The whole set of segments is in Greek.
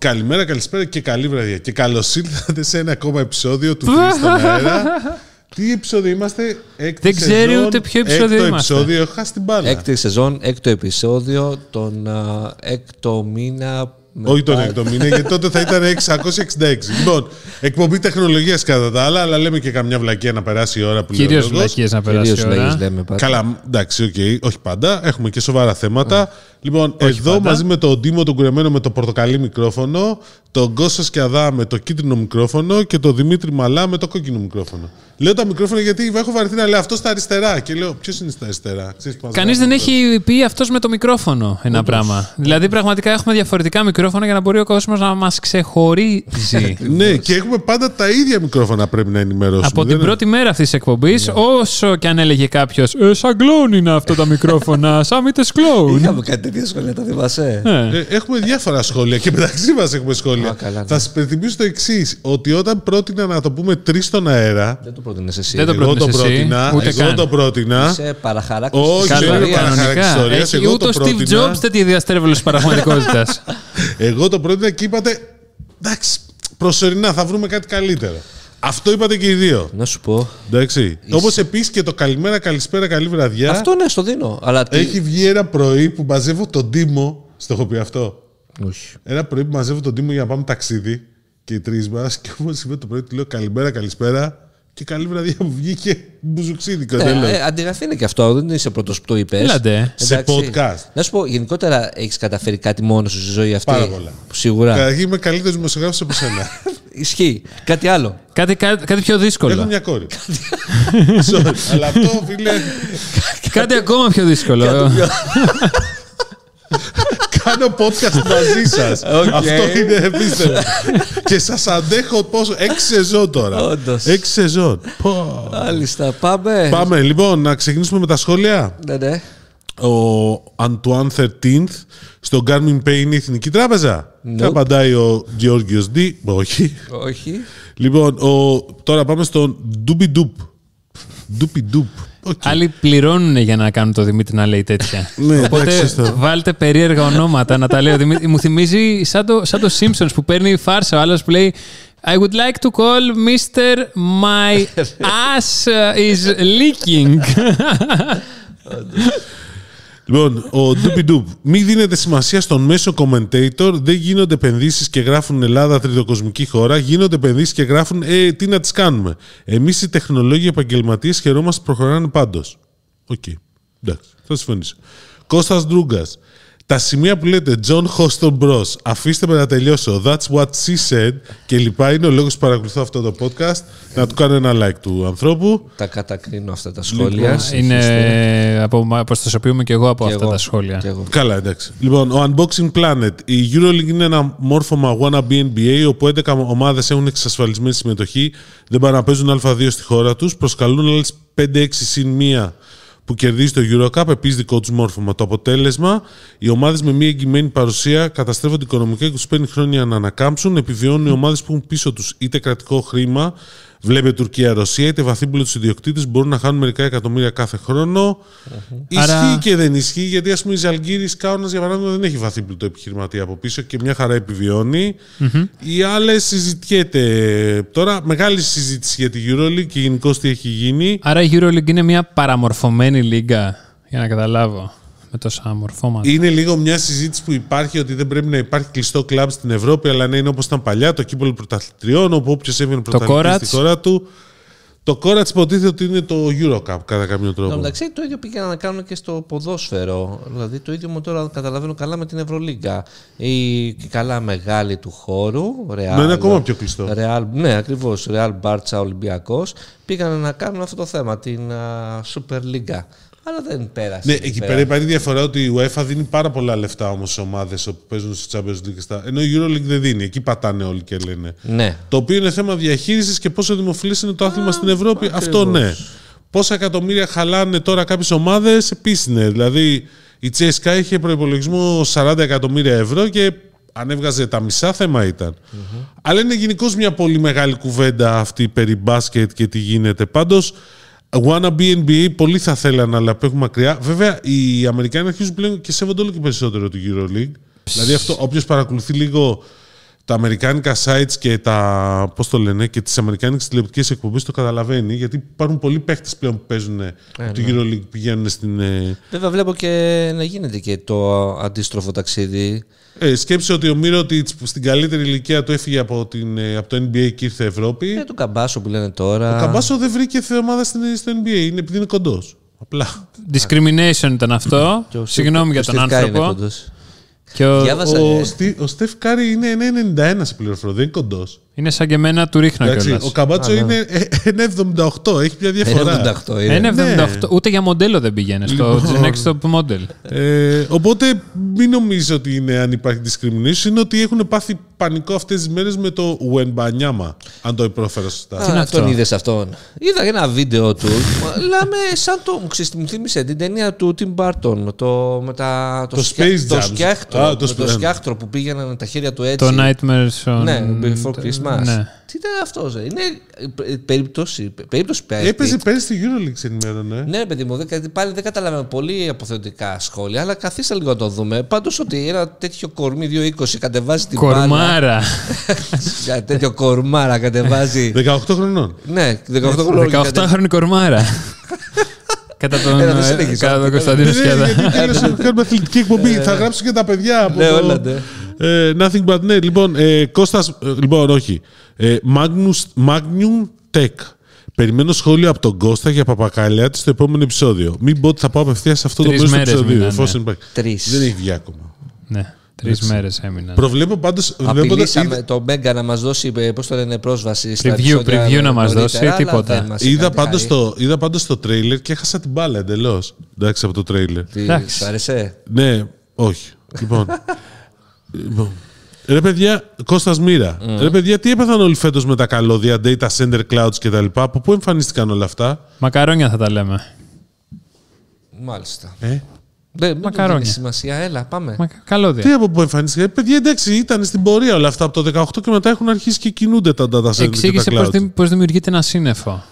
Καλημέρα, καλησπέρα και καλή βραδιά. Και καλώς ήλθατε σε ένα ακόμα επεισόδιο του Φίλιπ στον αέρα. Τι επεισόδιο είμαστε, δεν ξέρω σεζόν, ούτε ποιο επεισόδιο έκτο είμαστε. Επεισόδιο, έχω χάσει την μπάλα. Έκτη σεζόν, έκτο επεισόδιο, τον έκτο μήνα. Όχι τον έκτο μήνα, γιατί τότε θα ήταν 666. Λοιπόν, εκπομπή τεχνολογίας κατά τα άλλα, αλλά λέμε και καμιά βλακία να περάσει η ώρα που λέμε. Κυρίως βλακίες να περάσει η ώρα. Λέμε, καλά, εντάξει, οκ, okay, όχι πάντα. Έχουμε και σοβαρά θέματα. Λοιπόν, όχι εδώ πάντα. Μαζί με τον Ντίμο τον κουρεμένο με το πορτοκαλί μικρόφωνο, τον Κώσσα Σκιαδά με το κίτρινο μικρόφωνο και τον Δημήτρη Μαλά με το κόκκινο μικρόφωνο. Λέω τα μικρόφωνα γιατί έχω βαρεθεί να λέω αυτό στα αριστερά. Και λέω, ποιο είναι στα αριστερά. Κανείς δεν έχει πει αυτό με το μικρόφωνο ένα πράγμα. Δηλαδή, πραγματικά έχουμε διαφορετικά μικρόφωνα για να μπορεί ο κόσμος να μας ξεχωρίζει. Ναι, και έχουμε πάντα τα ίδια μικρόφωνα, πρέπει να ενημερώσουμε. Από την πρώτη μέρα αυτής της εκπομπής, όσο και αν έλεγε κάποιος, σαν κλόουν είναι αυτά τα μικρόφωνα, σαν μήτε κλόουν. Είχαμε κάτι τέτοια σχόλια, τα θυμάσαι. Έχουμε διάφορα σχόλια και μεταξύ μας έχουμε σχόλια. Θα σας υπενθυμίσω το εξής, ότι όταν πρότεινα να το πούμε 3 στον αέρα. Εσύ. Δεν το πρότεινα. Σε παραχαράκωση ιστορίας. Εγώ το πρότεινα. Ούτε ο Steve Jobs τέτοια διαστρέβλωση πραγματικότητας. Εγώ το πρότεινα και είπατε, εντάξει, προσωρινά θα βρούμε κάτι καλύτερο. Αυτό είπατε και οι δύο. Να σου πω. Εντάξει. Όπως επίσης και το καλημέρα, καλησπέρα, καλή βραδιά. Αυτό ναι, στο δίνω. Αλλά τι... Έχει βγει ένα πρωί που μαζεύω τον Ντίμο. Στο έχω πει αυτό. Όχι. Ένα πρωί που μαζεύω τον Ντίμο για να πάμε ταξίδι και οι τρεις μας. Και όμως είπε το πρωί του λέω καλημέρα, καλησπέρα. Και καλή βραδιά που βγήκε μπουζουξίδικο. Αντιγραφή είναι και αυτό, δεν είσαι πρώτος που το είπες. Σε podcast. Να σου πω, γενικότερα έχεις καταφέρει κάτι μόνος σου στη ζωή αυτή. Πάρα πολλά. Σίγουρα. Καταρχήν είμαι καλύτερος δημοσιογράφος από σένα. Ισχύει. Κάτι άλλο. Κάτι πιο δύσκολο. Έχω μια κόρη. Αλλά αυτό, φίλε. Κάτι ακόμα πιο δύσκολο. Κάνω podcast μαζί σας. Okay. Αυτό είναι επίστευτο. Και σας αντέχω πόσο. 6 σεζόν τώρα. Όντως. 6 σεζόν. Μάλιστα. Πάμε. Πάμε. Λοιπόν, να ξεκινήσουμε με τα σχόλια. Ναι, ναι. Ο Antoine 13th στο Garmin Pay είναι η Εθνική Τράπεζα. Και απαντάει ο Γεώργιος D. Όχι. Όχι. Λοιπόν, τώρα πάμε στον Ντουμπιντουπ. Ντουπιντουπ. Okay. Άλλοι πληρώνουν για να κάνουν το Δημήτρη να λέει τέτοια. Οπότε βάλτε περίεργα ονόματα να τα λέει ο Δημήτρη. Μου θυμίζει σαν το Simpsons που παίρνει φάρσα ο άλλος που λέει I would like to call Mr. My ass is leaking. Λοιπόν, ο Ντουπιντουπ. Μην δίνετε σημασία στον μέσο commentator. Δεν γίνονται επενδύσεις και γράφουν Ελλάδα τριτοκοσμική χώρα. Γίνονται επενδύσεις και γράφουν τι να τις κάνουμε. Εμείς οι τεχνολόγοι επαγγελματίες χαιρόμαστε προχωράνε πάντως. Οκ. Okay. Εντάξει. Θα συμφωνήσω. Κώστας Ντρούγκας. Τα σημεία που λέτε John Hoston Bros. Αφήστε με να τελειώσω. That's what she said. Και λοιπά είναι ο λόγος που παρακολουθώ αυτό το podcast. Να του κάνω ένα like του ανθρώπου. Τα κατακρίνω αυτά τα σχόλια. Λοιπόν, είναι προστασιοποιούμε και εγώ από και αυτά εγώ, τα σχόλια. Καλά, εντάξει. Λοιπόν, ο Unboxing Planet. Η EuroLeague είναι ένα μόρφωμα wannabe NBA όπου 11 ομάδες έχουν εξασφαλισμένη συμμετοχή. Δεν πάνε να παίζουν Α2 στη χώρα τους. Προσκαλούν άλλες 5-6 συν 1. Που κερδίζει το EuroCup, επίσης δικό τους μόρφωμα. Το αποτέλεσμα, οι ομάδες με μια εγγυημένη παρουσία καταστρέφονται οικονομικά και τους παίρνει χρόνια να ανακάμψουν. Επιβιώνουν οι ομάδες που έχουν πίσω τους είτε κρατικό χρήμα, βλέπε Τουρκία-Ρωσία, είτε βαθύμπλουτους ιδιοκτήτες μπορούν να χάνουν μερικά εκατομμύρια κάθε χρόνο. Ισχύει και δεν ισχύει, γιατί ας πούμε η Ζαλγκίρις Κάουνας για παράδειγμα δεν έχει βαθύμπλουτο επιχειρηματία από πίσω και μια χαρά επιβιώνει. Οι άλλες συζητιέται. Τώρα μεγάλη συζήτηση για τη EuroLeague και γενικώς τι έχει γίνει. Άρα η EuroLeague είναι μια παραμορφωμένη λίγκα, για να καταλάβω. Με τόσα μορφώματα. Είναι λίγο μια συζήτηση που υπάρχει ότι δεν πρέπει να υπάρχει κλειστό κλαμπ στην Ευρώπη, αλλά να είναι όπως ήταν παλιά το κύπελλο πρωταθλητριών, όπου όποιος έβγαινε πρωταθλητής στη χώρα του. Το Κόρατς υποτίθεται ότι είναι το EuroCup κατά κάποιο τρόπο. Εντάξει, το ίδιο πήγαιναν να κάνουν και στο ποδόσφαιρο. Δηλαδή το ίδιο μου τώρα καταλαβαίνω καλά με την Ευρωλίγκα. Η καλά μεγάλη του χώρου, Real. Ναι, είναι ακόμα πιο κλειστό. Real, ναι, ακριβώς. Real, Μπάρτσα, Ολυμπιακός. Πήγαν να κάνουν αυτό το θέμα, την Super League. Αλλά δεν πέρασε. Ναι, εκεί πέρα υπάρχει διαφορά ότι η UEFA δίνει πάρα πολλά λεφτά όμως σε ομάδες που παίζουν στο Champions League. Ενώ η EuroLeague δεν δίνει. Εκεί πατάνε όλοι και λένε. Ναι. Το οποίο είναι θέμα διαχείρισης και πόσο δημοφιλές είναι το άθλημα στην Ευρώπη. Ακριβώς. Αυτό ναι. Πόσα εκατομμύρια χαλάνε τώρα κάποιες ομάδες επίσης ναι. Δηλαδή η CSKA είχε προϋπολογισμό 40 εκατομμύρια ευρώ και αν έβγαζε τα μισά θέμα ήταν. Αλλά είναι γενικώς μια πολύ μεγάλη κουβέντα αυτή περί μπάσκετ και τι γίνεται. Πάντως. Wannabe NBA, πολλοί θα θέλανε, αλλά απέχουν μακριά. Βέβαια, οι Αμερικάνοι αρχίζουν πλέον και σέβονται όλο και περισσότερο την EuroLeague. Δηλαδή, αυτό, όποιος παρακολουθεί λίγο τα αμερικάνικα sites και τα, πώς το λένε, και τις αμερικάνικες τηλεοπτικές εκπομπές το καταλαβαίνει, γιατί υπάρχουν πολλοί παίχτες πλέον που παίζουν από την EuroLeague, πηγαίνουν στην... Βέβαια βλέπω και να γίνεται και το αντίστροφο ταξίδι. Σκέψε ότι ο Μύρο στην καλύτερη ηλικία το έφυγε από το NBA και ήρθε Ευρώπη. Του Καμπάσο που λένε τώρα. Ο Καμπάσο δεν βρήκε ομάδα στο NBA, είναι επειδή είναι κοντός. Απλά. Discrimination ήταν αυτό. Συγγνώμη για τον άνθρωπο. Και ο Στεφ Κάρι είναι 1,91 σε πληροφορία, δεν είναι κοντός. Είναι σαν και εμένα, του ρίχνω κιόλας. Ο Καμπάτσο είναι 1,78, έχει πια διαφορά. 1,78, ούτε για μοντέλο δεν πήγαινε στο next top model. Οπότε μην νομίζω ότι είναι αν υπάρχει discrimination, είναι ότι έχουν πάθει πανικό αυτές τις μέρες με το Wembanyama, αν το υπρόφερα σωστά. Τον είδες αυτόν? Είδα ένα βίντεο του, λέμε σαν το, μου ξεστιμηθήμισε την ταινία του Tim Burton, το σκιάχτρο που πήγαιναν τα χέρια του έτσι. Το Nightmares on Christmas. Ναι. Τι ήταν αυτό, είναι περίπτωση πέρυσι. Έπαιζε πέρυσι στη EuroLeague, ενημέρωνε. Ναι, παιδί μου, πάλι δεν καταλαβαίνω πολύ αποθεωτικά σχόλια, αλλά καθίστε λίγο να το δούμε. Πάντως ότι ένα τέτοιο κορμί 2-20 κατεβάζει την μπάλα. Κορμάρα. Τέτοιο κορμάρα κατεβάζει. 18 χρονών. Ναι, 18χρονη κορμάρα. Κατά τον Κωνσταντίνο Σκιαδά. Κάνουμε αθλητική εκπομπή. Θα γράψουν και τα παιδιά από το... Nothing but net. Λοιπόν, Κώστας, λοιπόν, όχι. Magnum Tech. Περιμένω σχόλιο από τον Κώστα για παπακαλιά της στο επόμενο επεισόδιο. Μην πω ότι θα πάω απευθείας σε αυτό το μέρος του επεισοδίου. Δεν έχει βγει ακόμα. Ναι. 3 μέρες έμειναν. Προβλέπω πάντως. Απειλήσαμε το Μέγκα να μας δώσει, πώς το λένε, πρόσβαση στα Preview να μας δώσει, τίποτα. Είδα πάντως το τρέιλερ και έχασα την μπάλα εντελώς. Εντάξει, από το τρέιλερ. Σου άρεσε? Ναι, όχι. Λοιπόν. Ρε παιδιά, Κώστας Μοίρα. Ρε παιδιά, τι έπαθαν όλοι φέτος με τα καλώδια, data center, clouds κτλ. Από πού εμφανίστηκαν όλα αυτά? Μακαρόνια θα τα λέμε. Μάλιστα. Μακαρόνια. Δεν έχει σημασία, έλα, πάμε. Καλώδια. Τι από πού εμφανίστηκαν? Παιδιά, εντάξει, ήταν στην πορεία όλα αυτά. Από το 18 και μετά έχουν αρχίσει και κινούνται τα data center. Εξήγησε πώς δημιουργείται ένα σύννεφο.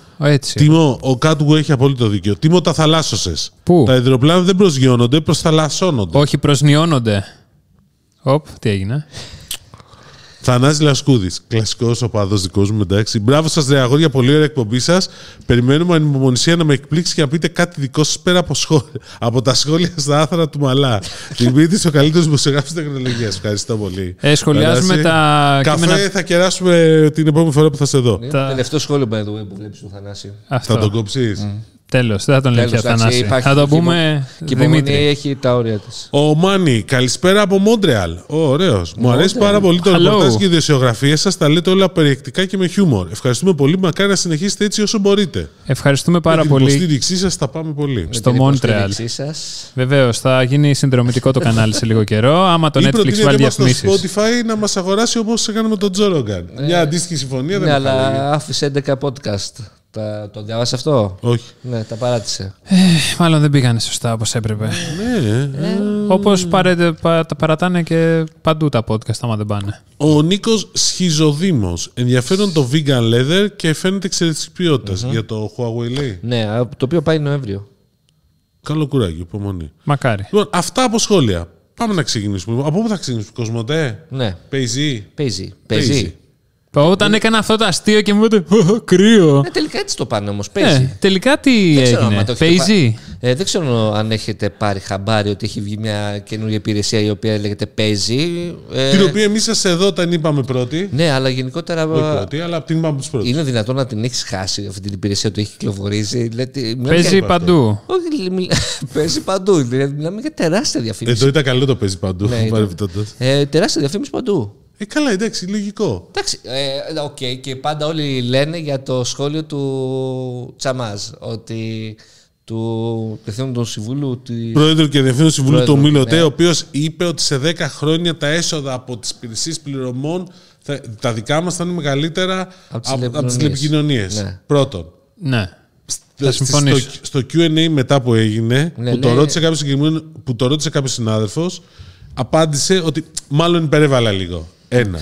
Τίμο, ο Κάτουγου έχει απόλυτο δίκιο. Τίμο, τα θαλάσσωσες. Πού? Τα υδροπλάνα δεν προσγειώνονται, προσθαλασσώνονται. Όχι, προσνιώνονται. Οπ, τι έγινε. Θανάσης Λασκούδης, κλασικός οπαδός δικός μου, εντάξει. Μπράβο σας, ρε αγόρια, πολύ ωραία εκπομπή σας. Περιμένουμε ανυπομονησία να με εκπλήξει και να πείτε κάτι δικό σας πέρα από τα σχόλια στα άθρα του Μαλά. Δημήτρης, ο καλύτερος δημοσιογράφος τεχνολογίας. Ευχαριστώ πολύ. Σχολιάζουμε τα. Καφέ κείμενα... θα κεράσουμε την επόμενη φορά που θα σε δω. Τελευταίο σχόλιο by the way που βλέπεις του Θανάση. Αυτό. Θα τον κόψεις. Τέλος, δεν θα τον λέει πια Θανάση. Θα το πούμε. Και η Δημήτρη έχει τα όρια της. Ο Μάνι, καλησπέρα από Μόντρεαλ. Ωραίος. Μου αρέσει πάρα πολύ το ρεπορτάζ και οι ιδιοσιογραφίες σας. Τα λέτε όλα περιεκτικά και με χιούμορ. Ευχαριστούμε πολύ. Μακάρι να συνεχίσετε έτσι όσο μπορείτε. Ευχαριστούμε πάρα πολύ. Με την υποστήριξή σας θα πάμε πολύ. Στο Μόντρεαλ. Βεβαίως, θα γίνει συνδρομητικό το κανάλι σε λίγο καιρό. Άμα το Netflix βάλει διαφημίσεις. Στο Spotify να μας αγοράσει όπως έκανε με τον Τζόρογκαν. Μια αντίστοιχη συμφωνία δεν είναι. Αλλά άφησε 11 podcast. Το διάβασε αυτό? Όχι. Ναι, τα παράτησε. Μάλλον δεν πήγανε σωστά όπως έπρεπε. Ναι. Όπως τα παρατάνε και παντού τα podcast, άμα δεν πάνε. Ο Νίκος Σχιζοδήμος. Ενδιαφέρον το vegan leather και φαίνεται εξαιρετικής ποιότητας. Για το Huawei λέει. Ναι, το οποίο πάει Νοέμβριο. Καλό κουράγιο, υπομονή. Μακάρι. Λοιπόν, αυτά από σχόλια. Πάμε να ξεκινήσουμε. Από πού θα ξεκινήσουμε, Κοσμοτέ? Ναι. Παίζει. Όταν έκανα αυτό το αστείο και μου είπε κρύο. Τελικά έτσι το πάνε όμως. Παίζει. Τελικά τι έγινε? Παίζει. Δεν ξέρω αν έχετε πάρει χαμπάρι ότι έχει βγει μια καινούργια υπηρεσία η οποία λέγεται Παίζει. Την οποία εμείς σας εδώ όταν είπαμε πρώτη. Ναι, αλλά γενικότερα. Όχι πρώτη, αλλά την είπαμε τους πρώτους. Είναι δυνατόν να την έχεις χάσει αυτή την υπηρεσία που έχει κυκλοφορήσει? Παίζει παντού. Παίζει παντού. Μιλάμε για τεράστια διαφήμιση. Εδώ ήταν καλό το Παίζει παντού. Τεράστια διαφήμιση παντού. Καλά, εντάξει, λογικό. Εντάξει, okay, και πάντα όλοι λένε για το σχόλιο του Τσαμάζ, ότι του Διευθύνοντο Συμβούλου. Πρόεδρο και Διευθύνοντο Συμβούλου του Ομίλωτε, ναι. Ο οποίος είπε ότι σε 10 χρόνια τα έσοδα από τις υπηρεσίες πληρωμών, τα δικά μας θα είναι μεγαλύτερα από τις τηλεπικοινωνίες. Ναι. Πρώτον. Ναι. Στο Q&A μετά που έγινε, ναι, που, το ρώτησε κάποιος συνάδελφος, απάντησε ότι μάλλον υπερέβαλα λίγο. Ένα.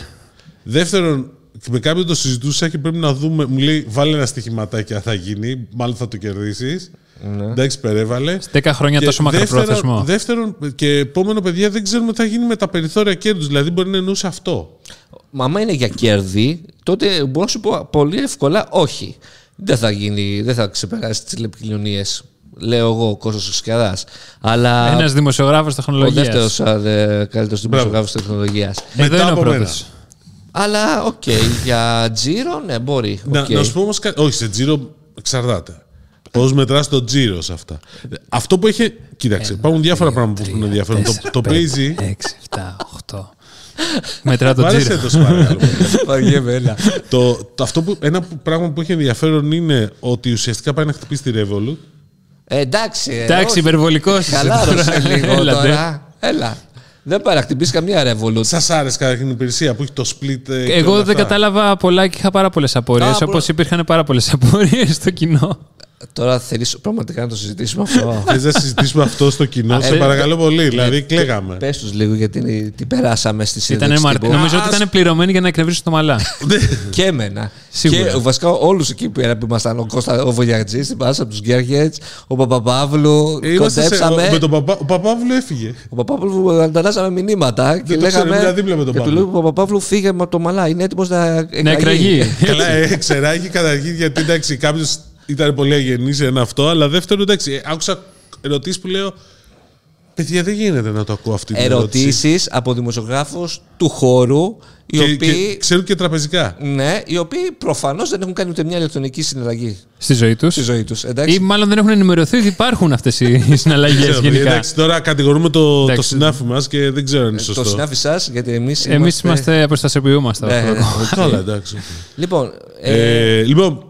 Δεύτερον, με κάποιον το συζητούσα και πρέπει να δούμε. Μου λέει: βάλε ένα στοιχηματάκι, θα γίνει. Μάλλον θα το κερδίσεις. Ναι. Εντάξει, υπερέβαλε. 10 χρόνια και τόσο μακροπρόθεσμο. Δεύτερον, και επόμενο, παιδιά, δεν ξέρουμε τι θα γίνει με τα περιθώρια κέρδους. Δηλαδή, μπορεί να εννοούσε αυτό. άμα είναι για κέρδη, τότε μπορώ να σου πω πολύ εύκολα όχι. Δεν θα γίνει, δεν θα ξεπεράσει τις τηλεπικοινωνίες. Λέω εγώ, Κώσσα Σκιαδά. Αλλά... ένας δημοσιογράφος τεχνολογίας. Ο δεύτερος καλύτερος δημοσιογράφος τεχνολογίας. Εδώ είναι ο πρώτος. Αλλά οκ, για τζίρο, ναι, μπορεί. Okay. Να σου πω όμως, όχι, σε τζίρο εξαρτάται. Πώς μετράς το τζίρο σε αυτά. Αυτό που έχει. Κοίταξε, υπάρχουν διάφορα πράγματα που έχουν ενδιαφέρον. Το παίζει. 6, 7, 8. Μετρά το τζίρο. Ένα πράγμα που έχει ενδιαφέρον είναι ότι ουσιαστικά πάει να χτυπήσει τη Revolut. Εντάξει, υπερβολικό. Καλά, λίγο τώρα. Έλα. Δεν πάει να χτυπήσει καμία Revolut. Σας άρεσε καταρχήν η υπηρεσία που έχει το split. Εγώ δεν κατάλαβα πολλά και είχα πάρα πολλές απορίες. Όπως υπήρχαν πάρα πολλές απορίες στο κοινό. Τώρα θέλεις πραγματικά να το συζητήσουμε αυτό. Θες να συζητήσουμε αυτό στο κοινό, σε παρακαλώ πολύ. Δηλαδή, κλαίγαμε. Πες τους λίγο γιατί την περάσαμε στη συνέντευξη. Νομίζω ότι ήταν πληρωμένοι για να εκνευρίσουν το Μαλά. Και εμένα. Σίγουρα. Και βασικά όλους εκεί που ήμασταν. Ο Κώστα, ο Βογιατζής, την πάσαμε από τους Γκέργετς, ο Παπαπαύλου. Κοντέψαμε. Ο Παπαπαύλου έφυγε. Ο Παπαπαύλου ανταλλάσσαμε μηνύματα και λέγαμε. Και του λέω: Παπαπαύλου, φύγε με το Μαλά. Είναι έτοιμος να εκραγεί. Καλά, εξεράγει καταρχήν γιατί εντάξει, κάποιο. Ήταν πολύ αγενής ένα αυτό, αλλά δεύτερον, εντάξει, άκουσα ερωτήσεις που λέω παιδιά δεν γίνεται να το ακούω αυτή την ερώτηση. Ερωτήσεις από δημοσιογράφους του χώρου οι οποίοι ξέρουν και τραπεζικά. Ναι, οι οποίοι προφανώς δεν έχουν κάνει ούτε μια ηλεκτρονική συναλλαγή στη ζωή τους. Ή μάλλον δεν έχουν ενημερωθεί ότι υπάρχουν αυτές οι συναλλαγές γενικά. Εντάξει, τώρα κατηγορούμε το συνάφι μας και δεν ξέρω αν είναι σωστό. Το συνάφι σας, γιατί εμείς είμαστε προστασιοποιούμαστε. Καλά, εντάξει. Λοιπόν,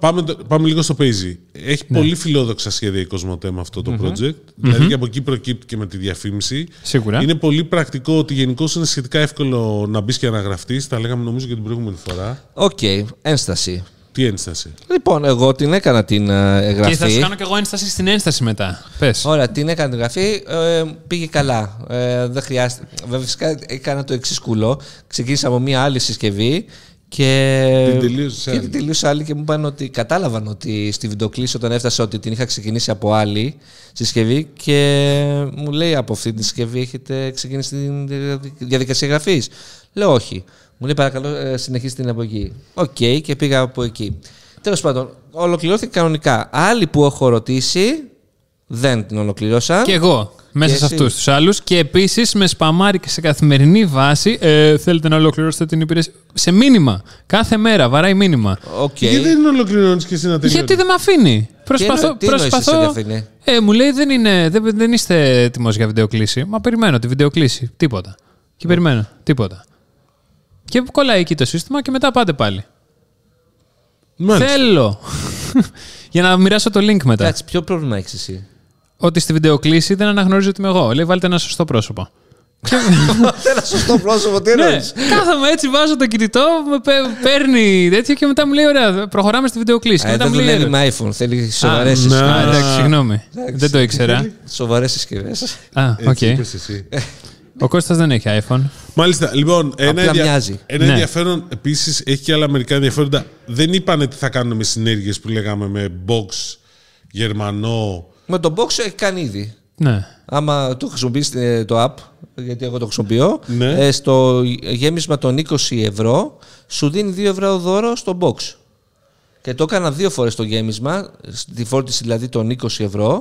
πάμε λίγο στο Παίζει. Έχει πολύ φιλόδοξα σχέδια η Κοσμοτέμα αυτό το project. Δηλαδή από εκεί προκύπτει και με τη διαφήμιση. Σίγουρα. Είναι πολύ πρακτικό ότι γενικώς είναι σχετικά εύκολο να μπεις και να γραφτείς. Τα λέγαμε νομίζω και την προηγούμενη φορά. Οκ, ένσταση. Τι ένσταση. Λοιπόν, εγώ την έκανα την εγγραφή. Και θα σου κάνω και εγώ ένσταση στην ένσταση μετά. Πες. Ωραία, την έκανα την εγγραφή. Πήγε καλά. Δεν χρειάζεται. Βέβαια, έκανα το εξής κουλό. Ξεκίνησα από μία άλλη συσκευή. Και την τελείωσα άλλη και μου είπαν ότι κατάλαβαν ότι στη βιντεοκλήση όταν έφτασε ότι την είχα ξεκινήσει από άλλη συσκευή και μου λέει από αυτή τη συσκευή έχετε ξεκινήσει τη διαδικασία εγγραφής. Λέω όχι. Μου λέει παρακαλώ συνεχίστε την από εκεί. Οκ, και πήγα από εκεί. Τέλος πάντων, ολοκληρώθηκε κανονικά. Άλλοι που έχω ρωτήσει δεν την ολοκληρώσα. Και εγώ. Μέσα σε αυτούς τους άλλους. Και επίσης με σπαμάρει και σε καθημερινή βάση. Θέλετε να ολοκληρώσετε την υπηρεσία. Σε μήνυμα. Κάθε μέρα βαράει μήνυμα. Γιατί δεν ολοκληρώνεις και εσύ να τελειώνεις? Γιατί δεν με αφήνει. Προσπαθώ. Μου λέει δεν είστε έτοιμος για βιντεοκλήση. Μα περιμένω τη βιντεοκλήση. Τίποτα. Και περιμένω. Τίποτα. Και κολλάει εκεί το σύστημα και μετά πάτε πάλι. Μάλιστα. Θέλω. Για να μοιράσω το link μετά. Κάτσε, ποιο πρόβλημα έχεις εσύ? Ότι στη βιντεοκλήση δεν αναγνωρίζω ότι είμαι εγώ. Λέει, βάλτε ένα σωστό πρόσωπο. Ένα σωστό πρόσωπο, τι εννοείς? Κάθομαι έτσι, βάζω το κινητό, παίρνει τέτοιο και μετά μου λέει: ωραία, προχωράμε στη βιντεοκλήση. Δεν δουλεύει με iPhone, θέλει σοβαρές συσκευές. Εντάξει, συγγνώμη. Δεν το ήξερα. Σοβαρές συσκευές. Ο Κώστας δεν έχει iPhone. Μάλιστα. Λοιπόν, ένα ενδιαφέρον επίσης έχει και άλλα μερικά ενδιαφέροντα. Δεν είπανε τι θα κάνουν με συνέργειες που λέγαμε με Box, Γερμανό. Με το Box έχει κάνει ήδη. Ναι. Άμα το χρησιμοποιήσει το app, γιατί εγώ το χρησιμοποιώ, στο γέμισμα των 20€ σου δίνει 2 ευρώ δώρο στο Box. Και το έκανα 2 φορές το γέμισμα, στη φόρτιση δηλαδή των 20€,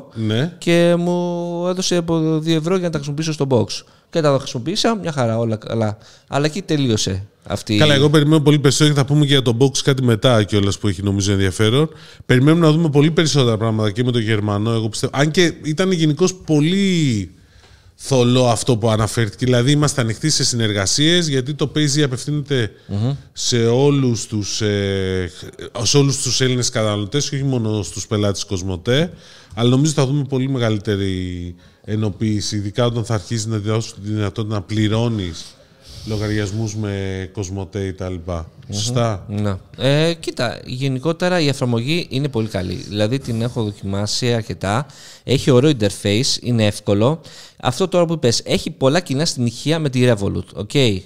και μου έδωσε από 2 ευρώ για να τα χρησιμοποιήσω στο Box. Και τα χρησιμοποίησα, μια χαρά, όλα καλά. Αλλά εκεί τελείωσε αυτή. Καλά, εγώ περιμένω πολύ περισσότερο και θα πούμε και για τον Box κάτι μετά κιόλας που έχει νομίζω ενδιαφέρον. Περιμένουμε να δούμε πολύ περισσότερα πράγματα και με τον Γερμανό, εγώ πιστεύω. Αν και ήταν γενικώς πολύ θολό αυτό που αναφέρθηκε. Δηλαδή, είμαστε ανοιχτοί σε συνεργασίες γιατί το Παίζει απευθύνεται σε όλους τους Έλληνες καταναλωτές και όχι μόνο στους πελάτες Κοσμοτέ. Αλλά νομίζω θα δούμε πολύ μεγαλύτερη ενοποίηση, ειδικά όταν θα αρχίσει να δώσει τη δυνατότητα να πληρώνεις λογαριασμούς με Κοσμοτέ κτλ. Σωστά. Ναι. Κοίτα, γενικότερα η εφαρμογή είναι πολύ καλή. Δηλαδή την έχω δοκιμάσει αρκετά. Έχει ωραίο interface, είναι εύκολο. Αυτό τώρα που είπες, έχει πολλά κοινά στοιχεία με τη Revolut. Okay.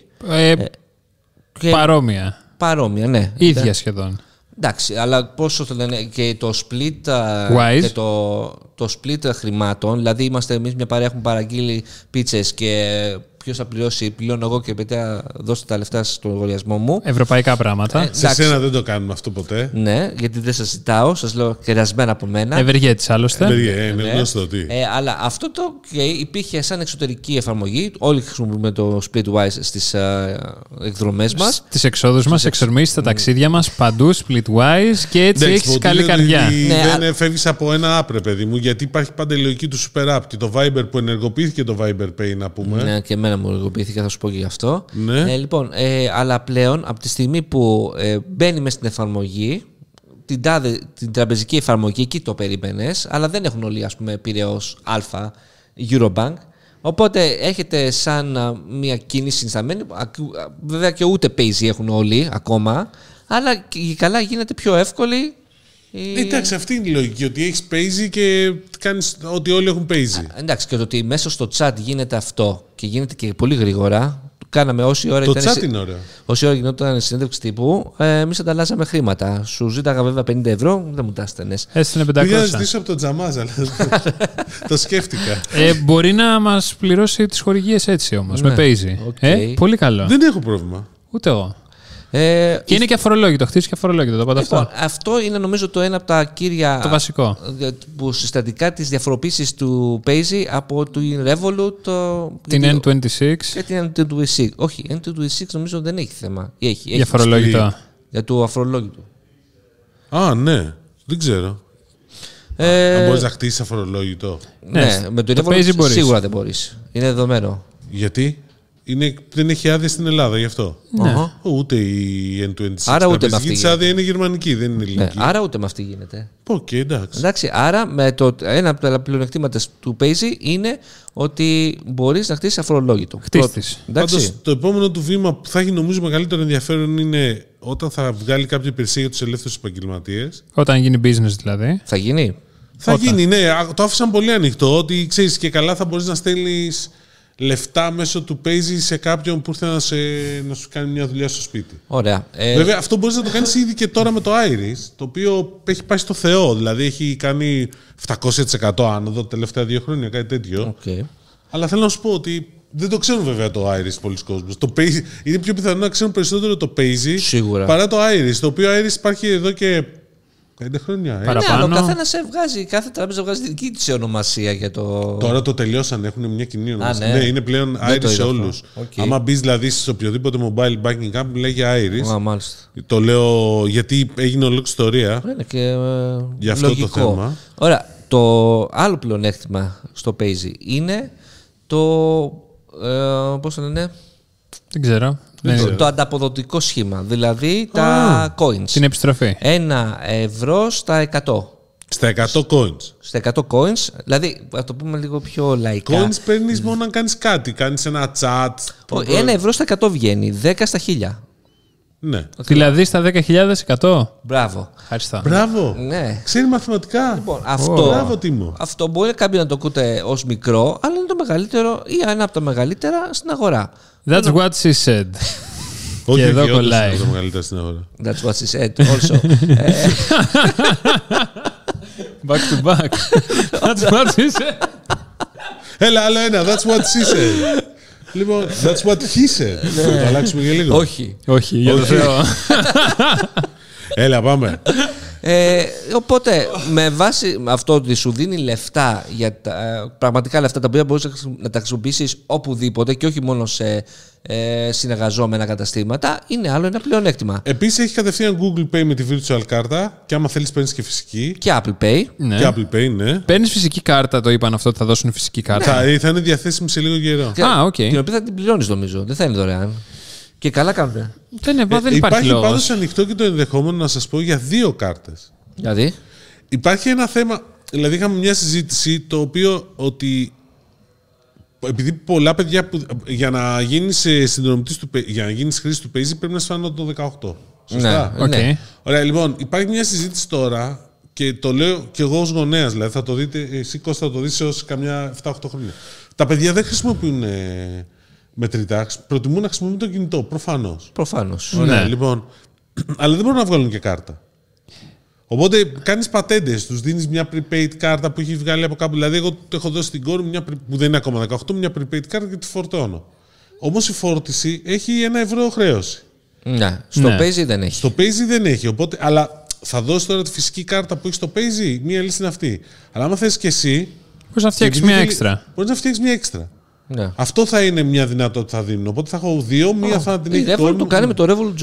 Παρόμοια. Παρόμοια, ναι. Ίδια σχεδόν. Εντάξει, αλλά πόσο το λένε και το split, και το split χρημάτων, δηλαδή είμαστε εμείς μια παρέα, έχουμε παραγγείλει πίτσες και ποιος θα πληρώσει, πληρώνω εγώ και μετά δώσω τα λεφτά στον λογαριασμό μου. Ευρωπαϊκά πράγματα. Σε σένα δεν το κάνουμε αυτό ποτέ. Ναι, γιατί δεν σας ζητάω, σας λέω κερασμένα από μένα. Ευεργέτης άλλωστε. Είναι γνωστό τι. Αλλά αυτό το υπήρχε σαν εξωτερική εφαρμογή. Όλοι χρησιμοποιούμε το Splitwise στις εκδρομές μας. Στις εξόδους μας, εξορμήσεις, στα ταξίδια μας, παντού Splitwise και έτσι έχεις καλή καρδιά. Δεν φεύγεις από ένα άπρε, παιδί μου, γιατί υπάρχει πάντα η λογική του Super App. Το Viber που ενεργοποιήθηκε το Viber Pay, να πούμε. Ναι, και εμένα μου ενεργοποιήθηκε, θα σου πω και γι' αυτό. Ναι. Λοιπόν, αλλά πλέον από τη στιγμή που μπαίνει μες στην εφαρμογή, την τραπεζική εφαρμογή, εκεί το περίμενες, αλλά δεν έχουν όλοι, ας πούμε, Πειραιώς Α, Eurobank. Οπότε έχετε σαν μια κίνηση συνισταμένη. Βέβαια και ούτε Παίζει έχουν όλοι ακόμα, αλλά και καλά γίνεται πιο εύκολη. Εντάξει, αυτή είναι η λογική, ότι έχεις Παίζει και κάνεις ότι όλοι έχουν Παίζει. Εντάξει, και το ότι μέσα στο chat γίνεται αυτό και γίνεται και πολύ γρήγορα. Κάναμε όση ώρα γινόταν η συνέντευξη τύπου, εμείς ανταλλάσσαμε χρήματα. Σου ζήταγα βέβαια 50 ευρώ, δεν μου τα στενές. Έστεινε 500. Πήγα να ζητήσω από τον Τζαμάζ, αλλά το σκέφτηκα. Μπορεί να μας πληρώσει τις χορηγίες έτσι όμως, με Παίζει. Okay. Πολύ καλό. Δεν έχω πρόβλημα. Ούτε εγώ. Και είναι και αφορολόγητο, χτίζει και αφορολόγητο το πάντα αυτό. Αυτό είναι νομίζω το ένα από τα κύρια. Το βασικό. Που συστατικά τη διαφοροποίηση του Παίζει από του Revolut. Την N26. Και την N26. Όχι, N26 νομίζω δεν έχει θέμα. Έχει αφορολόγητο. Για το αφορολόγητο. Α, ναι, δεν ξέρω. Αν μπορεί να χτίσει αφορολόγητο. Ναι, με το Revolut σίγουρα δεν μπορεί. Είναι δεδομένο. Γιατί? Δεν έχει άδεια στην Ελλάδα γι' αυτό. Ναι. Ούτε η N26. Άρα ούτε με αυτή. Της άδεια είναι γερμανική, δεν είναι ελληνική. Ναι, άρα ούτε με αυτή γίνεται. Okay, εντάξει. Άρα με ένα από τα πλεονεκτήματα του Παίζει είναι ότι μπορείς να χτίσεις αφορολόγητο. Πάντως, το επόμενο του βήμα που θα έχει νομίζω μεγαλύτερο ενδιαφέρον είναι όταν θα βγάλει κάποια υπηρεσία για τους ελεύθερους επαγγελματίες. Όταν γίνει business δηλαδή. Θα γίνει. Γίνει, ναι. Το άφησαν πολύ ανοιχτό ότι ξέρεις και καλά θα μπορείς να στέλνεις λεφτά μέσω του Παίζει σε κάποιον που ήρθε να σου κάνει μια δουλειά στο σπίτι. Ωραία. Βέβαια, αυτό μπορείς να το κάνεις ήδη και τώρα με το Iris, το οποίο έχει πάει στο Θεό. Δηλαδή έχει κάνει 700% άνοδο τα τελευταία 2 χρόνια, κάτι τέτοιο. Okay. Αλλά θέλω να σου πω ότι δεν το ξέρουν βέβαια το Iris πολλοί κόσμοι. Είναι πιο πιθανό να ξέρουν περισσότερο το Παίζει παρά το Iris. Το οποίο Iris υπάρχει εδώ και 5 χρόνια. Παραπάνω. Ναι, αλλά ο καθένας βγάζει, κάθε τράπεζα βγάζει την δική της ονομασία για το. Τώρα το τελειώσαν, έχουν μια κοινή ονομασία. Ναι, είναι πλέον Iris σε όλους. Okay. Άμα μπει δηλαδή σε οποιοδήποτε mobile banking app, λέγει Iris. Το λέω γιατί έγινε ολόκληρη ιστορία. Είναι και για αυτό λογικό. Το θέμα. Ωραία. Το άλλο πλεονέκτημα στο Παίζει είναι το. Πώς το λένε. Δεν ξέρω. Το ανταποδοτικό σχήμα, δηλαδή τα coins. Την επιστροφή. 1 ευρώ στα 100. Στα 100 coins. Στα 100 coins, δηλαδή θα το πούμε λίγο πιο λαϊκά. Coins παίρνεις μόνο αν κάνεις κάτι, κάνεις ένα chat. 1 ευρώ στα 100 βγαίνει, 10 στα 1000. Ναι. Δηλαδή στα 10.000%. Μπράβο. Ευχαριστώ. Μπράβο. Ναι. Ξέρει μαθηματικά. Λοιπόν, αυτό μπορεί κάποιοι να το ακούτε ως μικρό, αλλά είναι το μεγαλύτερο ή ένα από τα μεγαλύτερα στην αγορά. That's what she said. Όχι, εδώ κολλάει. Είναι το μεγαλύτερο στην αγορά. That's what she said also. Back to back. That's what she said. Έλα, άλλο ένα. That's what she said. Λοιπόν, that's what he said. Θα αλλάξουμε για λίγο. Όχι, για το Θεό. Έλα, πάμε. Οπότε, με βάση αυτό ότι σου δίνει λεφτά, για πραγματικά λεφτά τα οποία μπορείς να τα χρησιμοποιήσεις οπουδήποτε και όχι μόνο σε συνεργαζόμενα καταστήματα, είναι άλλο ένα πλεονέκτημα. Επίσης, έχει κατευθείαν Google Pay με τη virtual κάρτα και άμα θέλεις παίρνεις και φυσική. Και Apple Pay. Ναι. Και Apple Pay, ναι. Παίρνεις φυσική κάρτα, το είπαν αυτό, ότι θα δώσουν φυσική κάρτα. Ναι. Θα είναι διαθέσιμη σε λίγο καιρό. Την οποία θα την πληρώνεις νομίζω, δεν θα είναι δωρεάν. Και καλά κάνουν. Υπάρχει πάντως ανοιχτό και το ενδεχόμενο να σας πω για 2 κάρτες. Δηλαδή. Υπάρχει ένα θέμα. Δηλαδή, είχαμε μια συζήτηση το οποίο ότι. Επειδή πολλά παιδιά. Για να γίνεις συνδρομητής του Παίζει, για να γίνεις χρήστης του Παίζει, πρέπει να είσαι άνω των 18. Σωστά. Ναι, okay. Ωραία, λοιπόν, υπάρχει μια συζήτηση τώρα. Και το λέω και εγώ ως γονέας. Δηλαδή, θα το δείτε. Εσύ, Κώστα, θα το δεις έως καμιά 7-8 χρόνια. Τα παιδιά δεν χρησιμοποιούν. Μετρητά, προτιμούν να χρησιμοποιούν το κινητό, προφανώς. Ωραία, ναι. Λοιπόν, αλλά δεν μπορούν να βγάλουν και κάρτα. Οπότε κάνεις πατέντες, τους δίνεις μια prepaid κάρτα που έχει βγάλει από κάπου. Δηλαδή, εγώ έχω δώσει την κόρη μου που δεν είναι ακόμα 18, μια prepaid κάρτα και τη φορτώνω. Όμως η φόρτιση έχει €1 χρέωση. Ναι. Στο Παίζει δεν έχει. Στο Παίζει δεν έχει. Οπότε, αλλά θα δώσει τώρα τη φυσική κάρτα που έχει στο Παίζει. Μία λύση είναι αυτή. Αλλά άμα θες και εσύ. Μπορείς να φτιάξεις μία έξτρα. Ναι. Αυτό θα είναι μια δυνατότητα που θα δίνουν. Οπότε θα έχω δύο, μία θα την έχει. Η Revolut το κάνει με το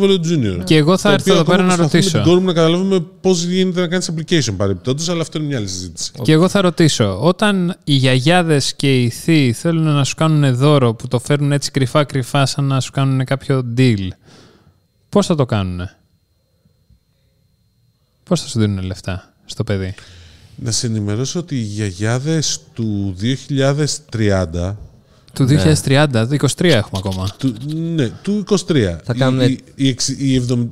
Revolut Junior. Και εγώ θα έρθω εδώ πέρα να ρωτήσω. Δεν μπορούμε να καταλάβουμε πώς γίνεται να κάνεις application παρεμπιπτόντως, αλλά αυτό είναι μια άλλη συζήτηση. Και εγώ θα ρωτήσω, όταν οι γιαγιάδες και οι θείοι θέλουν να σου κάνουν δώρο που το φέρνουν έτσι κρυφά-κρυφά, σαν να σου κάνουν κάποιο deal, πώς θα το κάνουν? Πώς θα σου δίνουν λεφτά στο παιδί? Να σε ενημερώσω ότι οι γιαγιάδες του 2030... Του 2030, του 23 έχουμε ακόμα. Ναι, του 23. Θα κάνουμε...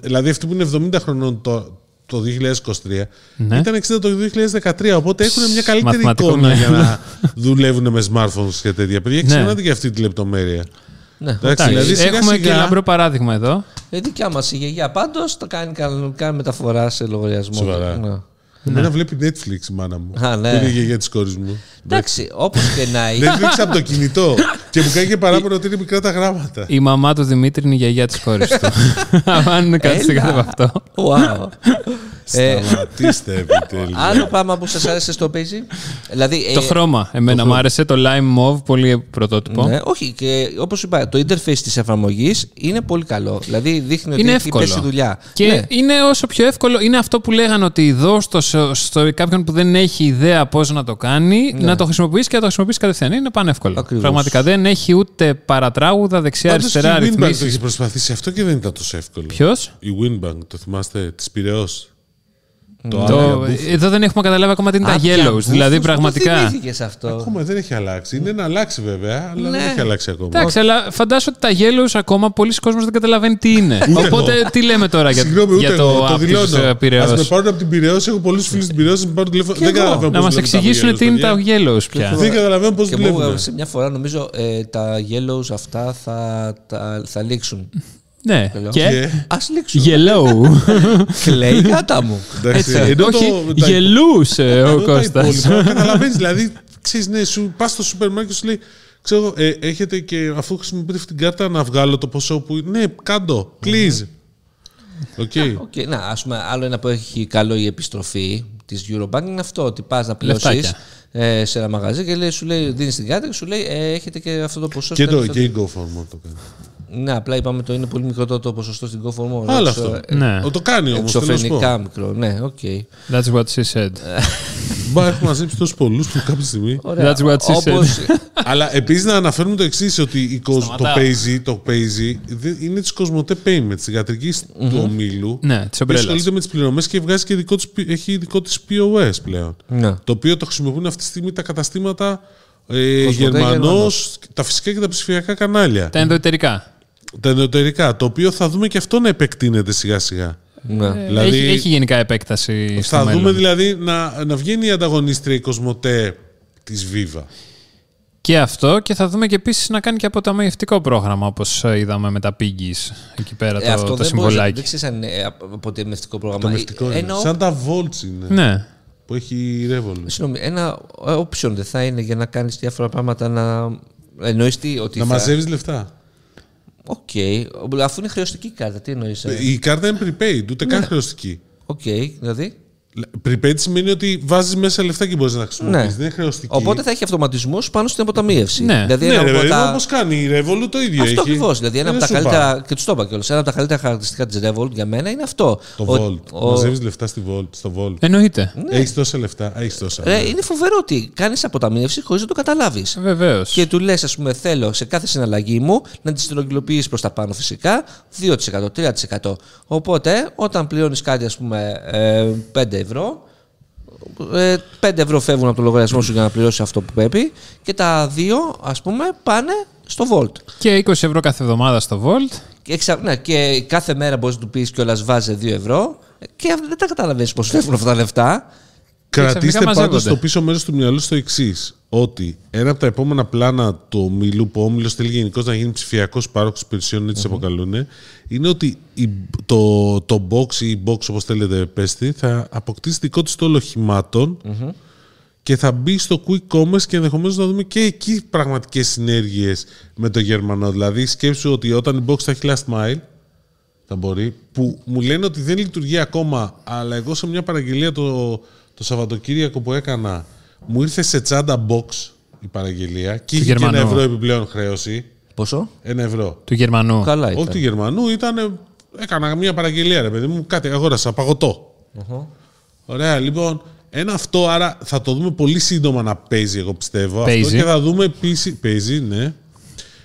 δηλαδή αυτοί που είναι 70 χρονών το 2023 ήταν 60 το 2013, οπότε έχουν μια καλύτερη εικόνα για να δουλεύουν με smartphones και τέτοια. Παιδιά, ξεχνάτε και αυτή τη λεπτομέρεια. Ναι. Εντάξει, δηλαδή, έχουμε και λαμπρό παράδειγμα εδώ. Η δικιά μας η γιαγιά πάντως το κάνει κανονικά μεταφορά σε λογαριασμό. Εμένα βλέπει Netflix η μάνα μου. Ναι. Είναι η γιαγιά της κόρης μου. Εντάξει, όπως και να είναι. Netflix από το κινητό. Και μου κάνει και παράπονο ότι είναι μικρά τα γράμματα. Η μαμά του Δημήτρη είναι η γιαγιά της κόρης του. Αν είναι κάτι σε κάτω από αυτό. Σταματήστε επιτέλους. Άλλο πράγμα που σας άρεσε στο Παίζει. Το χρώμα. Εμένα μου άρεσε το Lime Mauve, πολύ πρωτότυπο. Όχι, και όπως είπα, το interface της εφαρμογής είναι πολύ καλό. Δηλαδή δείχνει ότι έχει πέσει δουλειά. Και είναι όσο πιο εύκολο. Είναι αυτό που λέγανε ότι δώστο στο κάποιον που δεν έχει ιδέα πώς να το κάνει, να το χρησιμοποιήσει και να το χρησιμοποιήσει κατευθείαν. Είναι πανεύκολο. Ακριβώς. Πραγματικά δεν έχει ούτε παρατράγουδα, δεξιά-αριστερά αριθμίσεις. Η Winbank το έχει προσπαθήσει αυτό και δεν ήταν τόσο εύκολο. Ποιος? Η Winbank, το θυμάστε, της Πειραιώς. Εδώ δεν έχουμε καταλάβει ακόμα τι είναι τα yellows. Δηλαδή πραγματικά. Αυτό. Ακόμα δεν έχει αλλάξει. Είναι να αλλάξει βέβαια, αλλά δεν έχει αλλάξει ακόμα. Εντάξει, αλλά φαντάζομαι ότι τα yellows ακόμα πολλοί κόσμος δεν καταλαβαίνει τι είναι. Οπότε τι λέμε τώρα για το Πειραιώς. Ας με πάρουν από την Πειραιώς. Έχω πολλούς φίλους στην Πειραιώς. Να μας εξηγήσουν τι είναι τα yellows πια. Δεν καταλαβαίνω πώς δουλεύουν. Σε μια φορά νομίζω τα yellows αυτά θα λήξουν. Ναι, και ας λήξουν. Yellow. Κλαίει κάτα μου. Όχι, γελούσε ο Κώστας. Καταλαβαίνεις, δηλαδή, πας στο σούπερ μάρκετ και σου λέει, ξέρω, έχετε και αφού χρησιμοποιείτε αυτή την κάρτα να βγάλω το ποσό που είναι. Ναι, κάντο, please. Να, ας πούμε, άλλο ένα που έχει καλό η επιστροφή της Eurobank είναι αυτό, ότι πας να πληρώσεις σε ένα μαγαζί και σου λέει, δίνεις την κάρτα και σου λέει, έχετε και αυτό το ποσό. Και το GoForm το κάνει. Ναι, απλά είπαμε ότι είναι πολύ μικρό το ποσοστό στην GoForm. Άλλο αυτό. Το κάνει όμως. Εξωφρενικά μικρό. Ναι, οκ. That's what she said. Μπα, έχουμε μαζέψει τόσους πολλούς που κάποια στιγμή. That's what she said. Αλλά επίσης να αναφέρουμε το εξής, ότι το Παίζει είναι της Κοσμοτέ Payment, της ιατρικής του ομίλου. Ναι, της ομπρέλας. Ασχολείται με τις πληρωμές και βγάζει και δικό της POS πλέον. Το οποίο το χρησιμοποιούν αυτή τη στιγμή τα καταστήματα Γερμανός, τα φυσικά και τα ψηφιακά κανάλια. Τα ενδοετερικά. Το οποίο θα δούμε και αυτό να επεκτείνεται σιγά σιγά. Ναι. Δηλαδή, έχει γενικά επέκταση. Θα δούμε δηλαδή να βγαίνει η ανταγωνίστρια η Κοσμοτέ της Viva. Και αυτό, και θα δούμε και επίσης να κάνει και αποταμιευτικό πρόγραμμα, όπως είδαμε με τα Piggies εκεί πέρα το συμβολάκι. Δεν ξέρεις αν είναι αποταμιευτικό πρόγραμμα. Σαν τα Volts είναι. Ναι. Που έχει Revolut. Συγγνώμη, ένα option δεν θα είναι για να κάνεις διάφορα πράγματα να εννοείς ότι. Να μαζεύεις λεφτά. Οκ. Αφού είναι χρεωστική η κάρτα, τι εννοείς? Η κάρτα είναι prepaid, ούτε καν χρεωστική. Οκ, δηλαδή. Prepaid σημαίνει ότι βάζεις μέσα λεφτά και μπορείς να χρησιμοποιήσεις. Ναι. Δεν είναι χρεωστική. Οπότε θα έχει αυτοματισμούς πάνω στην αποταμίευση. Ναι, δηλαδή, όπως κάνει η Revolut το ίδιο. Αυτό ακριβώς. Δηλαδή, ένα από τα καλύτερα, και τους το είπα κιόλας, ένα από τα καλύτερα χαρακτηριστικά της Revolut για μένα είναι αυτό. Μαζεύεις λεφτά στο Volt. Εννοείται. Ναι. Έχεις τόσα λεφτά. Είναι φοβερό ότι κάνεις αποταμίευση χωρίς να το καταλάβεις. Βεβαίως. Και του λες, ας πούμε, θέλω σε κάθε συναλλαγή μου να τη στρογγυλοποιήσεις προς τα πάνω φυσικά 2%, 3%. Οπότε όταν πληρώνεις κάτι, ας πούμε, 5 ευρώ. 5 ευρώ φεύγουν από το λογαριασμό σου για να πληρώσεις αυτό που πρέπει και τα 2, ας πούμε, πάνε στο Volt. Και 20 ευρώ κάθε εβδομάδα στο Volt. Και κάθε μέρα μπορείς να του πεις κιόλας βάζε 2 ευρώ και δεν τα καταλαβαίνεις πώς φεύγουν αυτά τα λεφτά. Κρατήστε πάντως στο πίσω μέρος του μυαλού στο εξής, ότι ένα από τα επόμενα πλάνα του ομίλου, που ο όμιλος θέλει γενικώς να γίνει ψηφιακός πάροχος υπηρεσιών, έτσι αποκαλούν, είναι ότι το Box ή Box, όπως θέλετε πέστη, θα αποκτήσει δικό της στόλο οχημάτων και θα μπει στο Quick Commerce και ενδεχομένως να δούμε και εκεί πραγματικές συνέργειες με τον Γερμανό. Δηλαδή σκέψου ότι όταν η Box θα έχει last mile, θα μπορεί, που μου λένε ότι δεν λειτουργεί ακόμα, αλλά εγώ σε μια παραγγελία το Σαββατοκύριακο που έκανα μου ήρθε σε τσάντα Box η παραγγελία και είχε και €1 επιπλέον χρέωση. Πόσο? €1. Του Γερμανού. Καλά ήταν. Όχι του Γερμανού, ήταν. Έκανα μια παραγγελία, ρε παιδί μου, κάτι αγόρασα, παγωτό. Uh-huh. Ωραία, λοιπόν, ένα αυτό, άρα θα το δούμε πολύ σύντομα να παίζει, εγώ πιστεύω. Παίζει. Αυτό, και θα δούμε επίσης. Παίζει, ναι.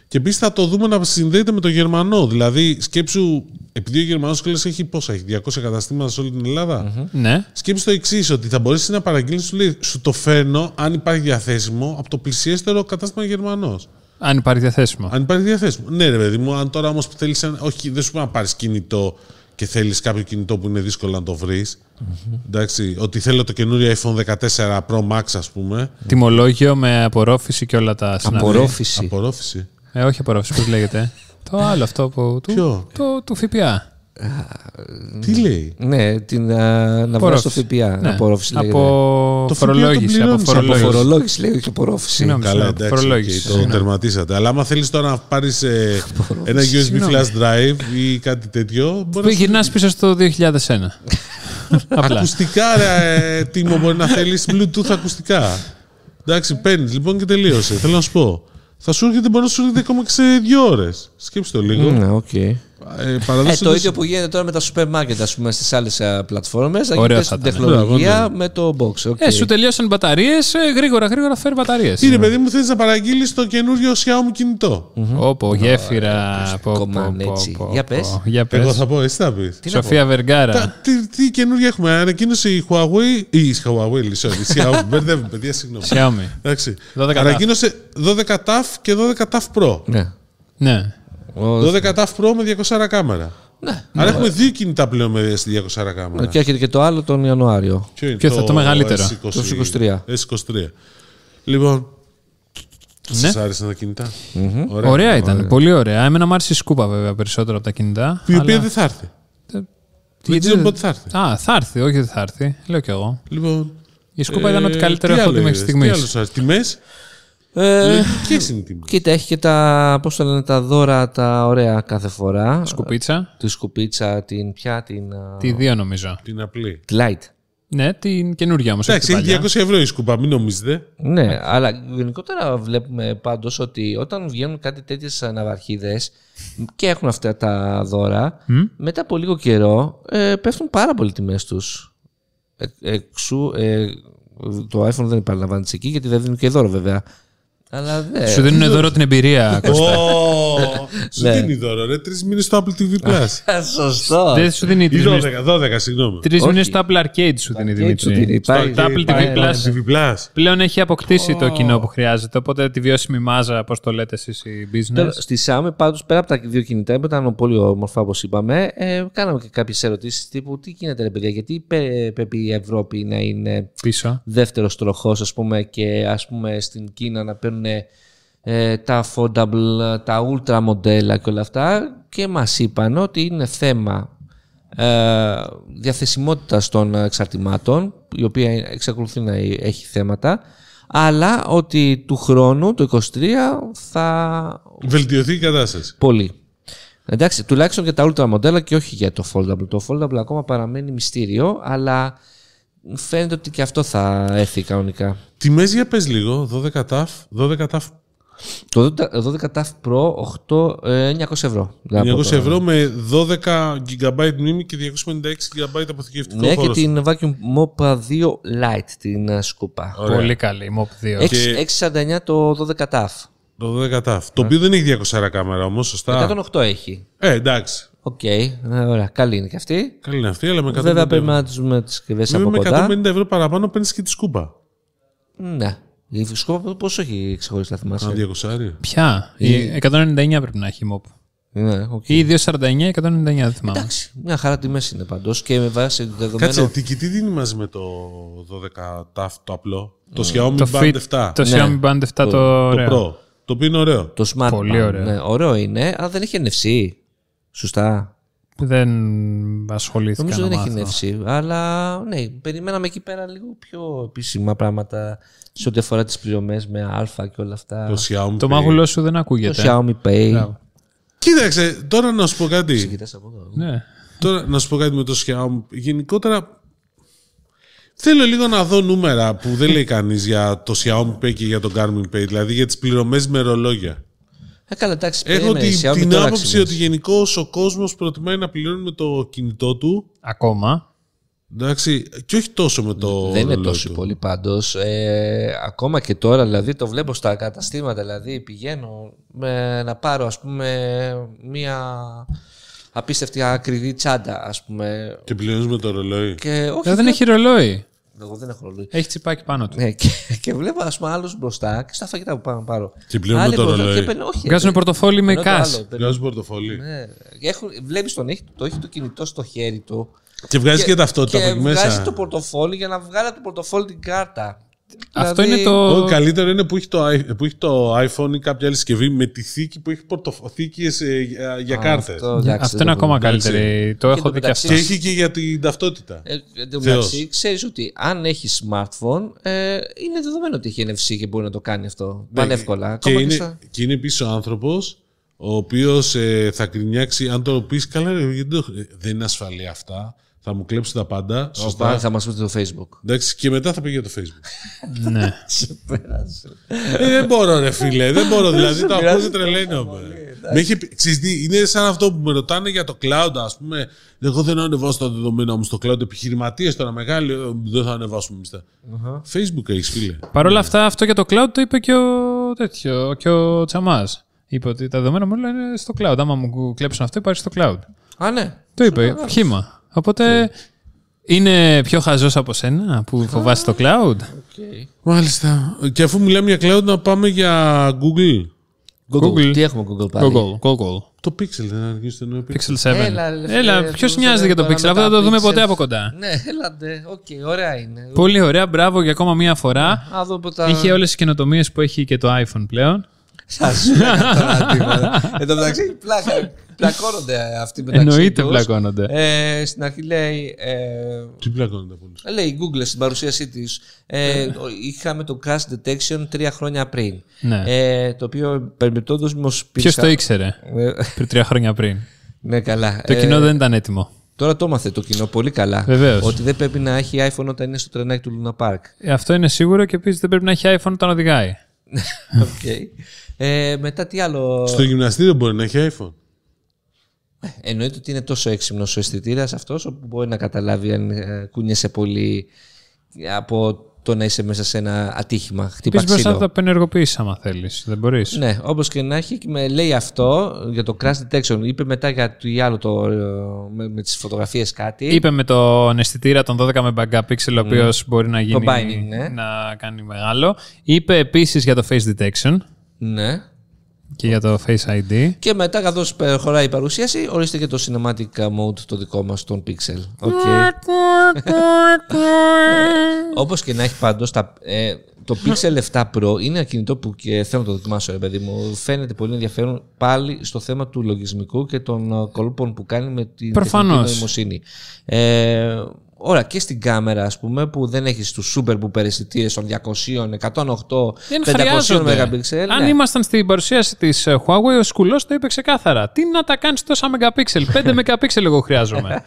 Και επίσης θα το δούμε να συνδέεται με τον Γερμανό. Δηλαδή, σκέψου, επειδή ο Γερμανός έχει πόσα, έχει 200 καταστήματα σε όλη την Ελλάδα. Mm-hmm. Ναι. Σκέψου το εξής, ότι θα μπορέσει να παραγγείλεις, σου το φέρνω, αν υπάρχει διαθέσιμο, από το πλησιέστερο κατάστημα Γερμανός. Αν υπάρχει διαθέσιμο. Αν υπάρχει διαθέσιμο. Ναι, ρε παιδί μου, αν τώρα όμως θέλεις. Όχι, δεν σου πει να πάρεις κινητό και θέλεις κάποιο κινητό που είναι δύσκολο να το βρεις. Mm-hmm. Εντάξει, ότι θέλω το καινούριο iPhone 14 Pro Max, ας πούμε. Τιμολόγιο με απορρόφηση και όλα τα συναφή. Απορρόφηση. Όχι απορρόφηση, πώς λέγεται. Το άλλο αυτό που. Ποιο? Του ΦΠΑ. Τι λέει? Ναι, να βγάλω στο ΦΠΑ. Ναι. Απορρόφηση. Από φορολόγηση. Λέει και απορρόφηση. Καλά, εντάξει. Το τερματίσατε. Αλλά άμα θέλεις τώρα να πάρεις ένα USB flash drive ή κάτι τέτοιο. Γυρνάς πίσω στο 2001. Ακουστικά, Τίμο, μπορεί να θέλεις Bluetooth ακουστικά. Εντάξει, παίρνεις λοιπόν και τελείωσε. Θέλω να σου πω. Θα σου έρχεται, μπορεί να σου έρχεται ακόμα και σε 2 ώρες. Σκέψτε το λίγο. Okay. Το ίδιο που γίνεται τώρα με τα σούπερ μάρκετ, ας πούμε, στις άλλες πλατφόρμες. Θα γίνεται στην τεχνολογία με το Box. Okay. Σου τελειώσαν μπαταρίες, γρήγορα φέρει μπαταρίες. Κύριε παιδί μου, θέλεις να παραγγείλεις το καινούριο Xiaomi κινητό. Όπο, γέφυρα. Για πες. Εγώ θα πω, εσύ θα πεις. Σοφία Βεργάρα. Τι καινούργια έχουμε? Ανακοίνωσε η Huawei. Μπερδεύουμε, παιδιά, συγγνώμη. Xiaomi. Ανακοίνωσε 12 TAF και 12 TAF Pro. Ναι. 12 TAF Pro με 200 κάμερα. Ναι. Άρα έχουμε 2 κινητά πλέον με 200 κάμερα. Και έρχεται και το άλλο τον Ιανουάριο. Και το μεγαλύτερο. Το S23. Λοιπόν. Ναι. Σας άρεσαν τα κινητά? Mm-hmm. Ωραία ήταν. Πολύ ωραία. Εμένα μου άρεσε η σκούπα βέβαια περισσότερο από τα κινητά. Η οποία δεν θα έρθει. Δεν ξέρω πότε θα έρθει. Θα έρθει, όχι δεν θα έρθει. Λέω κι εγώ. Λοιπόν, η σκούπα ήταν ότι καλύτερο έχω δει μέχρι στιγμή. Τιμές. Κοίτα, έχει και τα, πώς το λένε, τα δώρα τα ωραία κάθε φορά. Σκουπίτσα. Τη σκουπίτσα, την πια, την. Τη δύο νομίζω. Την απλή. Τη light. Ναι, την καινούργια όμως. Εντάξει, έχει €200 η σκούπα, μην νομίζετε. Ναι, αλλά γενικότερα βλέπουμε πάντως ότι όταν βγαίνουν κάτι τέτοιες αναβαρχίδες και έχουν αυτά τα δώρα, μετά από λίγο καιρό πέφτουν πάρα πολύ τιμές τους. Το iPhone δεν επαναλαμβάνεται εκεί, γιατί δεν δίνουν και δώρο βέβαια. Σου δίνουν δώρο την εμπειρία, Κώστα. Σου δίνει δώρο, ρε. 3 μήνες στο Apple TV Plus. Σωστό. Δεν σου δίνει 12, συγγνώμη. 3 μήνες στο Apple Arcade σου δίνει, Δημήτρη. Το Apple TV Plus. Πλέον έχει αποκτήσει το κοινό που χρειάζεται. Οπότε τη βιώσιμη μάζα, πώς το λέτε εσείς, η business. Στη Xiaomi, πάντως, πέρα από τα 2 κινητά, που ήταν πολύ όμορφα, όπως είπαμε, κάναμε και κάποιες ερωτήσεις τύπου τι γίνεται, ρε παιδιά, γιατί πρέπει η Ευρώπη να είναι δεύτερος τροχός, ας πούμε, και ας πούμε στην Κίνα να παίρνουν τα affordable, τα ultra μοντέλα και όλα αυτά, και μας είπαν ότι είναι θέμα διαθεσιμότητας των εξαρτημάτων, η οποία εξακολουθεί να έχει θέματα, αλλά ότι του χρόνου, το 2023, θα βελτιωθεί η κατάσταση. Πολύ. Εντάξει, τουλάχιστον για τα ultra μοντέλα και όχι για το foldable. Το foldable ακόμα παραμένει μυστήριο, αλλά φαίνεται ότι και αυτό θα έρθει κανονικά. Τιμές για πες λίγο. 12 TAF. Το 12 TAF Pro, 900€. 900€ με 12 GB μνήμη και 256 GB αποθηκευτικό χώρο. Ναι, χώρος. Και την Vacuum Mop 2 Lite, την σκούπα. Ωραία. Πολύ καλή, Mop 2. 649 το 12 TAF. Το οποίο δεν έχει 200 κάμερα όμως, σωστά. 108 έχει. Εντάξει. Οκ, ωραία. Καλή είναι και αυτή. Καλή είναι αυτή, αλλά με 150€. Βέβαια πρέπει να τις δούμε τις συσκευές από κοντά. Με 150€ παραπάνω παίρνεις και τη σκούπα. Ναι. Η σκούπα πόσο έχει ξεχωρίσει, να θυμάσαι? 200€. Ποια? 199 πρέπει να έχει η MOP. Ναι, okay. Ή 249, 199, δεν θυμάμαι. Εντάξει, μια χαρά τιμές είναι παντός και με βάση το δεδομένο. Κάτσε, τι δίνει μαζί με το 12 TAF το απλό? Το Xiaomi Band 7. Το Xiaomi Band 7 το Pro. Το οποίο είναι ωραίο. Το Smart. Πολύ ωραίο. Ναι, ωραίο είναι, αλλά δεν έχει NFC. Σωστά. που δεν ασχολήθηκα. Νομίζω δεν έχει νεύση, αλλά ναι, περιμέναμε εκεί πέρα λίγο πιο επίσημα πράγματα σε ό,τι αφορά τις πληρωμές με αλφα και όλα αυτά. Το μάγουλό σου δεν ακούγεται. Το Xiaomi Pay. Μπράβο. Κοίταξε, τώρα να σου πω κάτι. Ναι. Τώρα να σου πω κάτι με το Xiaomi. Γενικότερα θέλω λίγο να δω νούμερα που δεν λέει κανείς για το Xiaomi Pay και για το Garmin Pay, δηλαδή για τις πληρωμές με ρολόγια. Καλά, εντάξει, έχω την άποψη ότι γενικώς ο κόσμος προτιμάει να πληρώνει με το κινητό του. Ακόμα. Εντάξει, και όχι τόσο με το ρολόγιο. Δεν είναι τόσο πολύ πάντως. Ακόμα και τώρα, δηλαδή, το βλέπω στα καταστήματα. Δηλαδή, πηγαίνω να πάρω, ας πούμε, μία απίστευτη ακριβή τσάντα, ας πούμε. Και πληρώνεις με το ρολόι. Και όχι, δεν έχει ρολόι. Εγώ δεν έχω ρολόι. Έχει τσιπάκι πάνω του. Ναι, και βλέπω, ας πούμε, άλλους μπροστά και στα φαγητά που πάμε πάρω. Και πλέον το ρολόι. Βγάζουν πορτοφόλι με cash. Βγάζουν πορτοφόλι. Βλέπει τον έχει, το έχει το κινητό στο χέρι του. Και βγάζει και ταυτότητα από εκεί μέσα. Βγάζει το πορτοφόλι για να βγάλει από το πορτοφόλι την κάρτα. Αυτό δηλαδή... είναι το. Ο καλύτερο είναι που έχει, το iPhone ή κάποια άλλη συσκευή με τη θήκη που έχει πορτοθήκες για κάρτες. Αυτό είναι ακόμα καλύτερο. Το έχω δει και αυτό. Και έχει και για την ταυτότητα. Εν τω μεταξύ, ξέρεις ότι αν έχει smartphone, είναι δεδομένο ότι έχει NFC και μπορεί να το κάνει αυτό. Πανεύκολα. Και είναι επίσης ο άνθρωπος ο οποίος θα κρινιάξει, αν το πεις καλά, δεν είναι ασφαλή αυτά. Θα μου κλέψει τα πάντα. Σωστά. Θα μας πει το Facebook. Εντάξει, και μετά θα πήγε το Facebook. Ναι. Σε πέρασε. Δεν μπορώ, ρε φίλε. Δεν μπορώ. Δηλαδή το ακούω και τρελαίνω. Είναι σαν αυτό που με ρωτάνε για το cloud, ας πούμε. Εγώ δεν ανεβάζω τα δεδομένα μου στο cloud. Επιχειρηματίες τώρα μεγάλοι, δεν θα ανεβάσουμε εμείς. Facebook έχεις, φίλε. Παρ' όλα αυτά, αυτό για το cloud το είπε και ο Τσαμάς. Είπε ότι τα δεδομένα μου όλα είναι στο cloud. Άμα μου κλέψουν αυτό, υπάρχει στο cloud. Α, ναι. Το είπε. Χήμα. Οπότε είναι πιο χαζός από σένα που φοβάσαι το cloud. Okay. Μάλιστα. Και αφού μιλάμε για cloud, να πάμε για Google. Google. Τι έχουμε Google πάλι. Google. Το Pixel δεν αργήσει το νέο Pixel 7. Έλα, ποιος νοιάζεται για το Pixel. Αυτό δεν το δούμε ποτέ από κοντά. Ναι, έλατε. Οκ, ωραία είναι. Πολύ ωραία. Μπράβο για ακόμα μία φορά. Είχε όλες τις καινοτομίες που έχει και το iPhone πλέον. Σας εν τω μεταξύ πλακώνονται αυτοί μεταξύ τους. Εννοείται πλακώνονται. Στην αρχή λέει... Τι πλακώνονται πολύ. Λέει η Google στην παρουσίασή της. Είχαμε το crash detection 3 χρόνια πριν. Ναι. Το οποίο περιπτώντος μήπως... Ποιος το ήξερε πριν 3 χρόνια πριν. Ναι, καλά. Το κοινό δεν ήταν έτοιμο. Τώρα το έμαθε το κοινό πολύ καλά. Βεβαίως. Ότι δεν πρέπει να έχει iPhone όταν είναι στο τρενάκι του Luna Park. Αυτό είναι σίγουρο και επίσης δεν πρέπει να έχει iPhone όταν οδηγάει. Okay. Μετά τι άλλο. Στο γυμναστήριο μπορεί να έχει iPhone. Εννοείται ότι είναι τόσο έξυπνος ο αισθητήρας αυτός που μπορεί να καταλάβει αν κουνιέσαι πολύ από το να είσαι μέσα σε ένα ατύχημα. Χτύπα ξύλο. Επίσης θα τα πενεργοποιήσεις άμα θέλεις. Δεν μπορείς. Ναι, όπως και να έχει, με λέει αυτό για το crash detection. Είπε μετά για το άλλο με τις φωτογραφίες κάτι. Είπε με τον αισθητήρα των 12 megapixel ο οποίος μπορεί να γίνει binding, ναι, να κάνει μεγάλο. Είπε επίσης για το face detection. Ναι. Και για το Face ID. Και μετά, καθώς προχωράει η παρουσίαση, ορίστε και το Cinematic Mode το δικό μας, τον Pixel. Okay. Όπως και να έχει πάντως, το Pixel 7 Pro είναι ένα κινητό που και θέλω να το δοκιμάσω, ρε παιδί μου. Φαίνεται πολύ ενδιαφέρον πάλι στο θέμα του λογισμικού και των κολούπων που κάνει με την τεχνητή νοημοσύνη. Ωραία, και στην κάμερα, ας πούμε, που δεν έχεις τους super booper αισθητήρες των 200, 108, 500 μεγαπίξελ. Αν ήμασταν στην παρουσίαση της Huawei, ο Σκουλός το είπε ξεκάθαρα. Τι να τα κάνεις τόσα μεγαπίξελ, 5 μεγαπίξελ εγώ χρειάζομαι.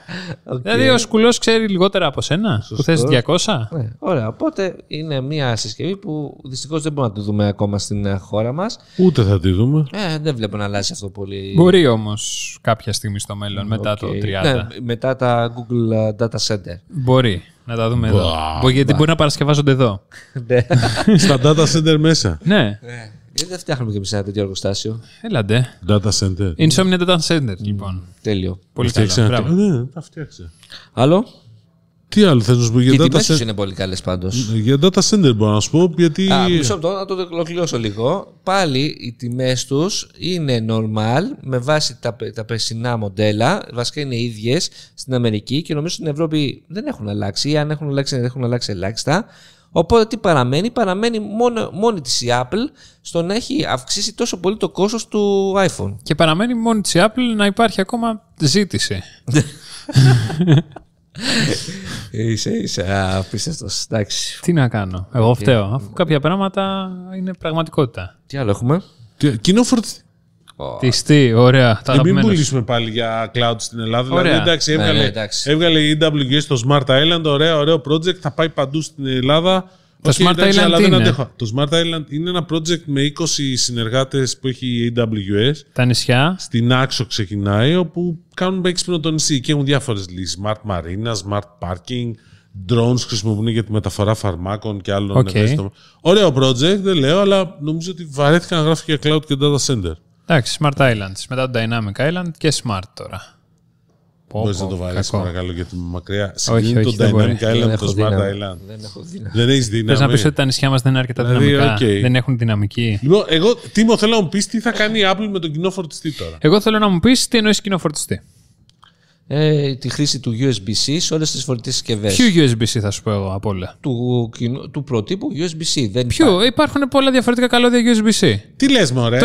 Okay. Δηλαδή ο Σκουλός ξέρει λιγότερα από σένα, σωστό, που θες 200. Ναι. Ωραία, οπότε είναι μια συσκευή που δυστυχώς δεν μπορούμε να τη δούμε ακόμα στην χώρα μας. Ούτε θα τη δούμε. Δεν βλέπω να αλλάζει αυτό πολύ. Μπορεί όμως κάποια στιγμή στο μέλλον, μετά το 30. Ναι, μετά τα Google Data Center. Μπορεί να τα δούμε εδώ. Γιατί μπορεί να παρασκευάζονται εδώ. Στα data center μέσα. Ναι. Γιατί δεν φτιάχνουμε και εμείς ένα τέτοιο εργοστάσιο. Έλατε. Data center. Insomnia data center, λοιπόν. Τέλειο. Πολύ καλό. Ναι, τα φτιάξε. Άλλο. Τι άλλο θες να σου πω για data center. Οι τιμές είναι πολύ καλές πάντως. Για data center μπορώ να σου πω. Γιατί... να το ολοκληρώσω λίγο. Πάλι οι τιμές τους είναι normal με βάση τα περσινά μοντέλα. Βασικά είναι οι ίδιες στην Αμερική και νομίζω στην Ευρώπη δεν έχουν αλλάξει. Ή αν έχουν αλλάξει, έχουν αλλάξει ελάχιστα. Οπότε τι παραμένει. Παραμένει μόνη της η Apple στο να έχει αυξήσει τόσο πολύ το κόστος του iPhone. Και παραμένει μόνη της η Apple να υπάρχει ακόμα Ζήτησε. Είσαι απίστευτος, εντάξει. Τι να κάνω, εγώ φταίω, αφού κάποια πράγματα είναι πραγματικότητα. Τι άλλο έχουμε? Κοινόφορτι. Τιστή, ωραία. Μην πουλήσουμε πάλι για cloud στην Ελλάδα. Ωραία. Δηλαδή, εντάξει, έβγαλε η AWS το Smart Island, ωραίο project, θα πάει παντού στην Ελλάδα. Το Smart Island είναι. Το Smart Island είναι ένα project με 20 συνεργάτες που έχει η AWS. Τα νησιά. Στην Άξο ξεκινάει, όπου κάνουν έξυπνο το νησί και έχουν διάφορες λύσεις. Smart Marina, Smart Parking, drones χρησιμοποιούν για τη μεταφορά φαρμάκων και άλλων. Okay. Ωραίο project, δεν λέω, αλλά νομίζω ότι βαρέθηκα να γράφω και cloud και data center. Εντάξει, Smart Islands. Μετά το Dynamic Island και Smart τώρα. Μπορείς να το βαρέσεις, παρακαλώ, γιατί είμαι μακριά. Συγκλίνει το Dynamic Island με το Smart Island. Δεν έχεις δύναμη. Θες να πεις ότι τα νησιά μας δεν είναι αρκετά δυναμικά. Δεν έχουν δυναμική. Λοιπόν, εγώ, Τίμο, θέλω να μου πεις τι θα κάνει η Apple με τον κοινό φορτιστή τώρα. Εγώ θέλω να μου πεις τι εννοείς κοινό φορτιστή. Τη χρήση του USB-C σε όλες τις φορτιστικές συσκευές. Ποιο USB-C θα σου πω εγώ από όλα? Του προτύπου USB-C. Υπάρχουν πολλά διαφορετικά καλώδια USB-C. Τι λες, μωρέ?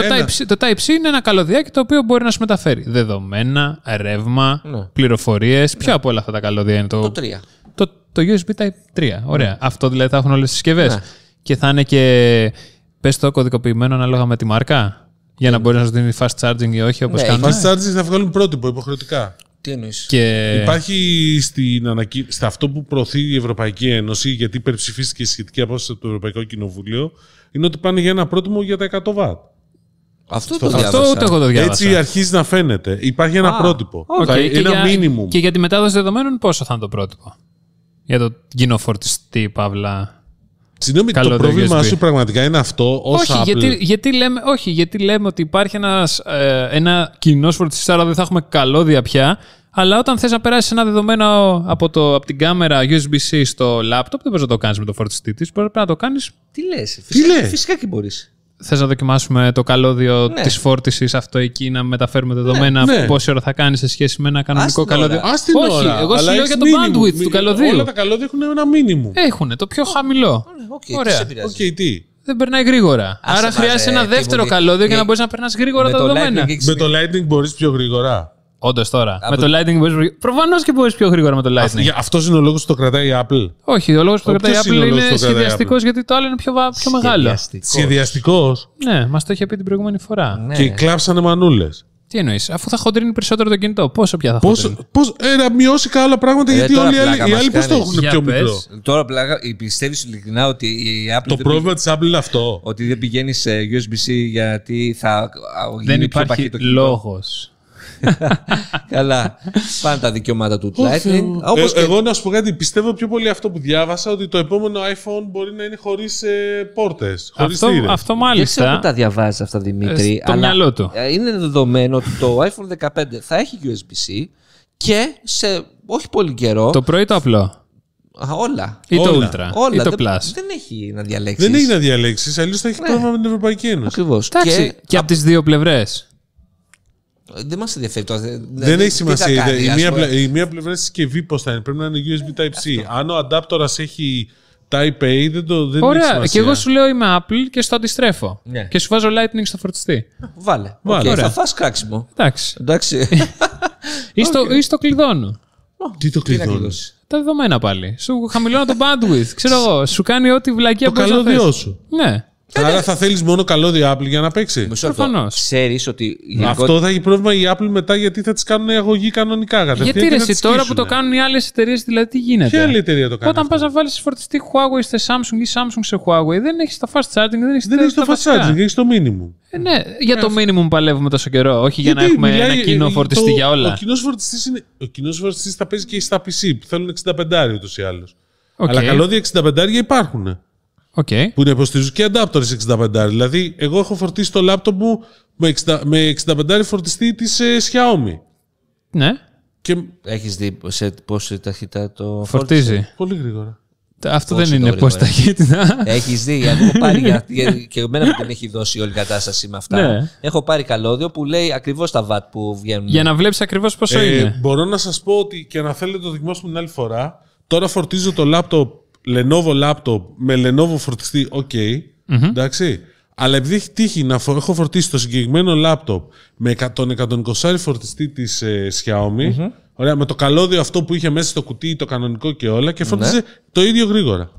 Το Type-C είναι ένα καλωδιάκι το οποίο μπορεί να σου μεταφέρει δεδομένα, ρεύμα, πληροφορίες. Ποια από όλα αυτά τα καλώδια είναι? Το 3. Το USB Type 3. Ωραία. Ναι. Αυτό δηλαδή θα έχουν όλες τις συσκευές. Ναι. Και θα είναι και, πες το, κωδικοποιημένο ανάλογα με τη μάρκα. Για να μπορεί να σου δίνει fast charging ή όχι, όπως κάνουν. Fast charging θα βγάλουν πρότυπο υποχρεωτικά. Και... Υπάρχει σε αυτό που προωθεί η Ευρωπαϊκή Ένωση, γιατί υπερψηφίστηκε η σχετική απόφαση από το Ευρωπαϊκό Κοινοβούλιο, είναι ότι πάνε για ένα πρότιμο για τα 100 W. Αυτό ούτε εγώ το διάβασα. Έτσι αρχίζει να φαίνεται. Υπάρχει ένα πρότυπο. Okay. Ένα minimum. Και για τη μετάδοση δεδομένων, πόσο θα είναι το πρότυπο? Για το κοινό φορτιστή, Παύλα. Συγγνώμη, το πρόβλημά σου πραγματικά είναι αυτό? Όχι, γιατί λέμε ότι υπάρχει ένα κοινό φορτιστή, άρα δεν θα έχουμε καλώδια πια. Αλλά όταν θες να περάσεις ένα δεδομένο από την κάμερα USB-C στο laptop, δεν μπορείς να το κάνεις με το φορτιστή της. Πρέπει να το κάνεις. Τι λες? Φυσικά και μπορείς. Θες να δοκιμάσουμε το καλώδιο της φόρτισης αυτό εκεί, να μεταφέρουμε δεδομένα? Πόση ώρα θα κάνεις σε σχέση με ένα κανονικό καλώδιο? Όχι, εγώ σου λέω για το bandwidth του καλωδίου. Όλα τα καλώδια έχουν ένα μήνυμο. Έχουν, το πιο χαμηλό. Ωραία. Δεν περνάει γρήγορα. Άρα χρειάζεσαι ένα δεύτερο καλώδιο για να μπορείς να περνάς γρήγορα τα δεδομένα. Με το Lightning μπορείς πιο γρήγορα. Όντως τώρα. Με το Lightning μπορείς. Προφανώς και μπορείς πιο γρήγορα με το Lightning. Αυτός είναι ο λόγος που το κρατάει η Apple. Όχι, ο λόγος που το κρατάει η Apple είναι σχεδιαστικός, γιατί το άλλο είναι πιο μεγάλο. Σχεδιαστικός. Ναι, μας το είχε πει την προηγούμενη φορά. Ναι. Και κλάψανε μανούλες. Τι εννοείς? Αφού θα χοντρίνει περισσότερο το κινητό, πόσο πια θα χοντρίνει? Να μειώσει και άλλα πράγματα, γιατί όλοι οι άλλοι πώς το έχουν πιο μικρό. Τώρα πλάκα, πιστεύεις ειλικρινά ότι η Apple. Το πρόβλημα της Apple είναι αυτό. Ότι δεν πηγαίνει σε USB-C γιατί θα. Δεν υπάρχει λόγος. Καλά. Πάνε τα δικαιώματα του Lightning. Εγώ να σου πω κάτι. Πιστεύω πιο πολύ αυτό που διάβασα, ότι το επόμενο iPhone μπορεί να είναι χωρίς πόρτες. Αυτό μάλιστα. Δεν ξέρω που τα διαβάζεις αυτά, Δημήτρη. Στο μυαλό του. Είναι δεδομένο ότι το iPhone 15 θα έχει USB-C και σε όχι πολύ καιρό. Το πρωί το απλό. Όλα. Ή το Ultra. Ή το Plus. Δεν έχει να διαλέξεις. Αλλιώς θα έχει πρόβλημα με την Ευρωπαϊκή Ένωση. Ακριβώς. Και από τις δύο πλευρές. Δεν μας ενδιαφέρει τώρα. Δεν έχει σημασία. Η μία πλευρά της συσκευή πώς θα είναι? Πρέπει να είναι USB Type-C. Αν ο αντάπτορας έχει Type-A, δεν έχει σημασία. Ωραία. Και εγώ σου λέω είμαι Apple και στο αντιστρέφω. Ναι. Και σου βάζω Lightning στο φορτιστή. Βάλε. Okay. Θα φας κράξιμο. Εντάξει. Ή στο κλειδώνω. Τι το κλειδώνεις? Τα δεδομένα πάλι. Σου χαμηλώνω το bandwidth. Ξέρω εγώ. Σου κάνει ό,τι βλακία που θέλεις. Το καλώδιό σου. Ναι. Άρα θα θέλεις μόνο καλώδια Apple για να παίξει. Προφανώς. Ξέρεις ότι. Αυτό θα έχει πρόβλημα η Apple μετά, γιατί θα τις κάνουν αγωγή κανονικά. Γιατί ρε, τώρα που το κάνουν οι άλλες εταιρείες, δηλαδή τι γίνεται? Ποια άλλη εταιρεία το κάνει? Όταν πας να βάλεις φορτιστή Huawei σε Samsung ή Samsung σε Huawei, δεν έχεις τα fast charging. Δεν έχεις το fast charging, έχεις το minimum. Ναι, για το minimum παλεύουμε τόσο καιρό. Όχι για να έχουμε ένα κοινό φορτιστή για όλα. Ο κοινός φορτιστής θα παίζει και στα PC που θέλουν 65 ούτως ή άλλως. Αλλά καλώδια 65 υπάρχουν. Okay. Που υποστηρίζουν και adapters 65. Δηλαδή, εγώ έχω φορτίσει το λάπτοπ μου με 65 φορτιστή της Xiaomi. Ναι. Και... Έχεις δει σε πόση ταχύτητα το φορτίζει? Πολύ γρήγορα. Αυτό δεν είναι πόση ταχύτητα. Έχεις δει. Έχω πάρει, και εμένα που την έχει δώσει όλη η κατάσταση με αυτά. Ναι. Έχω πάρει καλώδιο που λέει ακριβώς τα watt που βγαίνουν. Για να βλέπεις ακριβώς πόσο είναι. Μπορώ να σας πω ότι, και να θέλετε το δοκιμάσουμε την άλλη φορά, τώρα φορτίζω το λάπτοπ Lenovo με Lenovo φορτιστή, εντάξει. Αλλά επειδή έχει τύχει να έχω φορτίσει το συγκεκριμένο λάπτοπ με τον 120 φορτιστή της Xiaomi, mm-hmm. ωραία, με το καλώδιο αυτό που είχε μέσα στο κουτί, το κανονικό και όλα, και φορτίσε το ίδιο γρήγορα.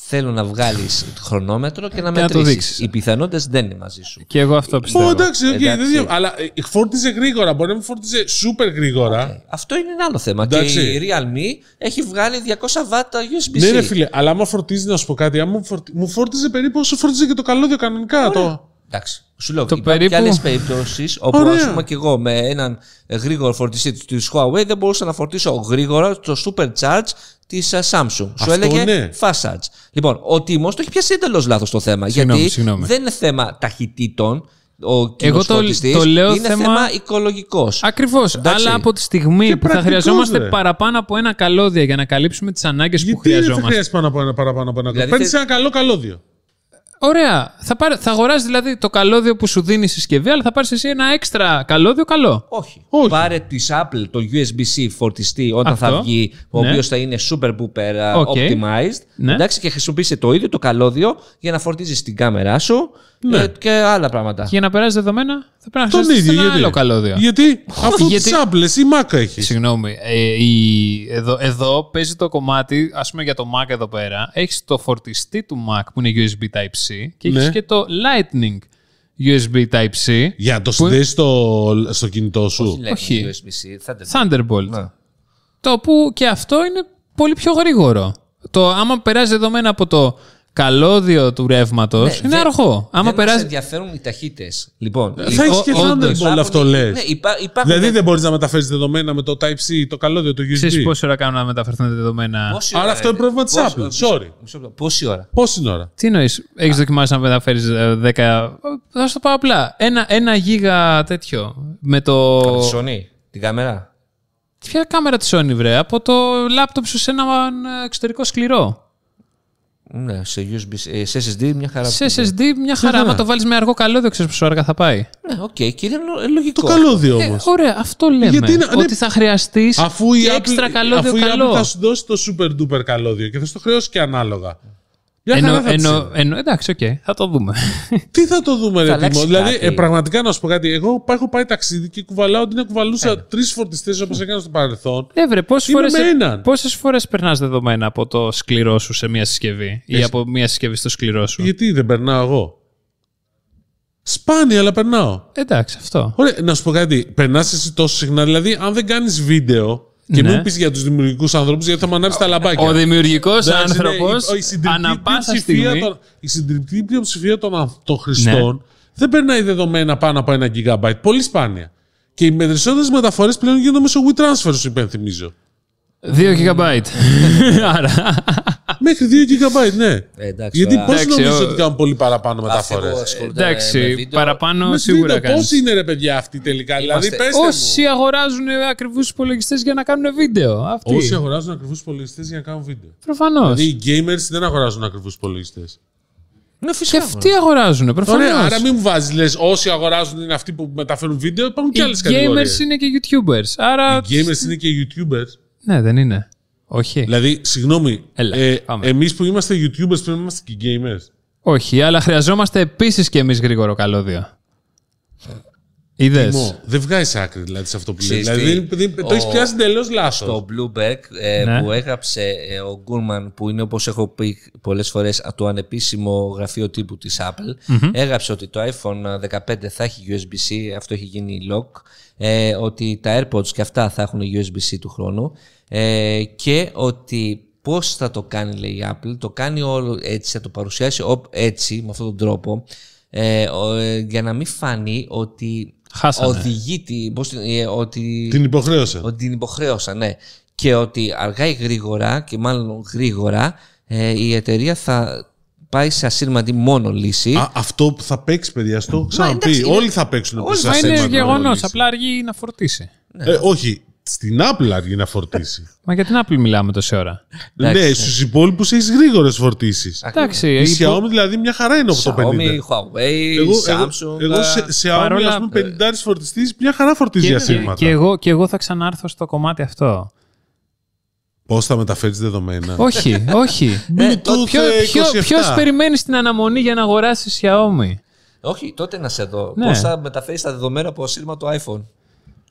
Θέλω να βγάλεις χρονόμετρο και να μετρήσεις. Οι πιθανότητες δεν είναι μαζί σου. Και εγώ αυτό πιστεύω. Εντάξει. Αλλά φόρτιζε γρήγορα. Μπορεί να μην φόρτιζε super γρήγορα. Okay. Αυτό είναι ένα άλλο θέμα. Εντάξει. Και η Realme έχει βγάλει 200 βάτα USB-C. Ναι, ρε φίλε, αλλά άμα φορτίζει, να σου πω κάτι. Μου φόρτιζε περίπου όσο φόρτιζε και το καλώδιο κανονικά. Εντάξει. Σου λέω, υπάρχουν περίπου... και άλλες περιπτώσεις όπου, ας πούμε, και εγώ με έναν γρήγορο φορτιστή της Huawei δεν μπορούσα να φορτίσω γρήγορα το supercharge της Samsung. Σου έλεγε fast charge. Λοιπόν, ο Τίμος το έχει πιάσει εντελώς λάθος το θέμα. Συγγνώμη. Δεν είναι θέμα ταχυτήτων. Εγώ το λέω είναι θέμα οικολογικός. Ακριβώς. Εντάξει. Αλλά από τη στιγμή που θα χρειαζόμαστε παραπάνω από ένα καλώδιο για να καλύψουμε τις ανάγκες που χρειαζόμαστε. Γιατί δεν χρειάζεται παραπάνω από ένα καλώδιο. Παίρνεις ένα καλό καλώδιο. Ωραία. Θα αγοράσει δηλαδή το καλώδιο που σου δίνει η συσκευή, αλλά θα πάρει εσύ ένα έξτρα καλώδιο καλό. Όχι. Πάρε τη Apple το USB-C φορτιστή όταν θα βγει, ο οποίο θα είναι super duper optimized. Ναι. Εντάξει, και χρησιμοποιήσε το ίδιο το καλώδιο για να φορτίζει την κάμερά σου και άλλα πράγματα. Και για να περάσει δεδομένα, θα πρέπει να χρησιμοποιήσει ένα άλλο καλώδιο. Γιατί αφού τη Apple η Mac έχει. Συγγνώμη. Εδώ παίζει το κομμάτι, α πούμε για το Mac εδώ πέρα, έχει το φορτιστή του Mac που είναι USB Type-C. Και έχεις και το Lightning USB Type-C. Για να το συνδέσεις στο κινητό σου. Όχι. USB-C, Thunderbolt. Ναι. Το οποίο και αυτό είναι πολύ πιο γρήγορο. Άμα περάσει δεδομένα από το καλώδιο του ρεύματος, είναι αργό. Δεν ενδιαφέρουν οι ταχύτητες. Λοιπόν, θα έχεις και Thunderbolt, αυτό λες. Ναι, δηλαδή δεν μπορείς να μεταφέρεις δεδομένα με το Type-C, το καλώδιο του USB. Ξέρεις πόση ώρα κάνουν να μεταφερθούν δεδομένα. Άρα αυτό είναι πρόβλημα της Apple. Sorry. Πόση ώρα. Τι εννοείς, έχεις δοκιμάσει να μεταφέρεις 10. Θα σου το πάω απλά. 1 γίγα τέτοιο. Με το. Τη Sony, την κάμερα. Ποια κάμερα τη Sony, βρε. Από το λάπτοπ σου σε ένα εξωτερικό σκληρό. Ναι, σε SSD μια χαρά. Άμα το βάλεις με αργό καλώδιο, ξέρεις πόσο αργά θα πάει. Ναι, οκ, και είναι λογικό. Το καλώδιο όμως. Ωραία, αυτό λέμε. Γιατί ότι θα χρειαστείς και έξτρα καλώδιο καλό. Αφού η Apple θα σου δώσει το super duper καλώδιο και θα στο χρεώσει και ανάλογα. Εντάξει, οκ, θα το δούμε. Τι θα το δούμε, ρε Τίμο. Δηλαδή, πραγματικά να σου πω κάτι. Εγώ έχω πάει ταξίδι και κουβαλάω ότι κουβαλούσα 3 φορτιστές όπως έκανα στο παρελθόν. Εύρε, πόσες φορές περνάς δεδομένα από το σκληρό σου σε μια συσκευή ή από μια συσκευή στο σκληρό σου. Γιατί δεν περνάω εγώ. Σπάνια, αλλά περνάω. Εντάξει, αυτό. Ωραία, να σου πω κάτι. Περνάς εσύ τόσο συχνά, δηλαδή, αν δεν κάνεις βίντεο. Και μην πεις για τους δημιουργικούς ανθρώπους, γιατί θα μου ανάψει τα λαμπάκια. Ο δημιουργικός άνθρωπος, ανά πάσα στιγμή. Η συντριπτική πλειοψηφία των χρηστών δεν περνάει δεδομένα πάνω από 1 GB. Πολύ σπάνια. Και οι περισσότερες μεταφορές πλέον γίνονται μέσω WeTransfer, σου υπενθυμίζω. 2 GB. Άρα. Μέχρι 2 GB, ναι. Γιατί πώς νομίζω ότι κάνουν πολύ παραπάνω μεταφορές. Εντάξει, παραπάνω σίγουρα κάνουν. Πώς είναι, ρε παιδιά, αυτοί τελικά. Δηλαδή, όσοι αγοράζουν ακριβούς υπολογιστές για να κάνουν βίντεο. Όσοι αγοράζουν ακριβούς υπολογιστές για να κάνουν βίντεο. Προφανώς. Δηλαδή, οι gamers δεν αγοράζουν ακριβούς υπολογιστές. Και αυτοί αγοράζουν, προφανώς. Ωραία, άρα μην μου βάζεις, λες, όσοι αγοράζουν είναι αυτοί που μεταφέρουν βίντεο. Υπάρχουν και άλλες κατηγορίες. Οι gamers είναι και YouTubers. Οι gamers είναι και YouTubers. Ναι, δεν είναι. Όχι. Δηλαδή, συγγνώμη, εμείς που είμαστε YouTubers πρέπει να είμαστε και gamers. Όχι, αλλά χρειαζόμαστε επίσης και εμείς γρήγορο καλώδιο. Είδες. Δεν βγάζεις άκρη δηλαδή σε αυτό που λέει. Δηλαδή, το έχεις πιάσει εντελώς λάθος. Το Bloomberg που έγραψε ο Γκούρμαν, που είναι, όπως έχω πει πολλές φορές, το ανεπίσημο γραφείο τύπου της Apple, έγραψε ότι το iPhone 15 θα έχει USB-C, αυτό έχει γίνει lock, ότι τα AirPods και αυτά θα έχουν USB-C του χρόνου, και ότι πώς θα το κάνει, λέει η Apple, το κάνει όλο έτσι, θα το παρουσιάσει έτσι, με αυτόν τον τρόπο, για να μην φανεί ότι οδηγεί την υποχρέωσε. Ότι την υποχρέωσα, ναι. Και ότι αργά ή γρήγορα, και μάλλον γρήγορα, η εταιρεία θα πάει σε ασύρματη μόνο λύση. Αυτό που θα παίξει, παιδιά, στο ξαναπεί. Όλοι θα παίξουν από εσάς. Είναι γεγονός, απλά αργεί να φορτίσει. Όχι. Στην Apple αργεί να φορτίσει. Μα για την Apple μιλάμε τόση ώρα. Ναι, στους υπόλοιπους έχεις γρήγορες φορτίσεις. Η Xiaomi δηλαδή μια χαρά είναι 850. Xiaomi, Huawei, Samsung. Εγώ σε Xiaomi, ας πούμε, 50 φορτιστής, μια χαρά φορτίζει για σύρματα. Και εγώ θα ξανάρθω στο κομμάτι αυτό. Πώς θα μεταφέρεις δεδομένα. Όχι. Ποιος περιμένει στην αναμονή για να αγοράσεις Xiaomi. Όχι, τότε να σε δω. Ναι. Πώς θα μεταφέρεις τα δεδομένα από σύρμα το iPhone.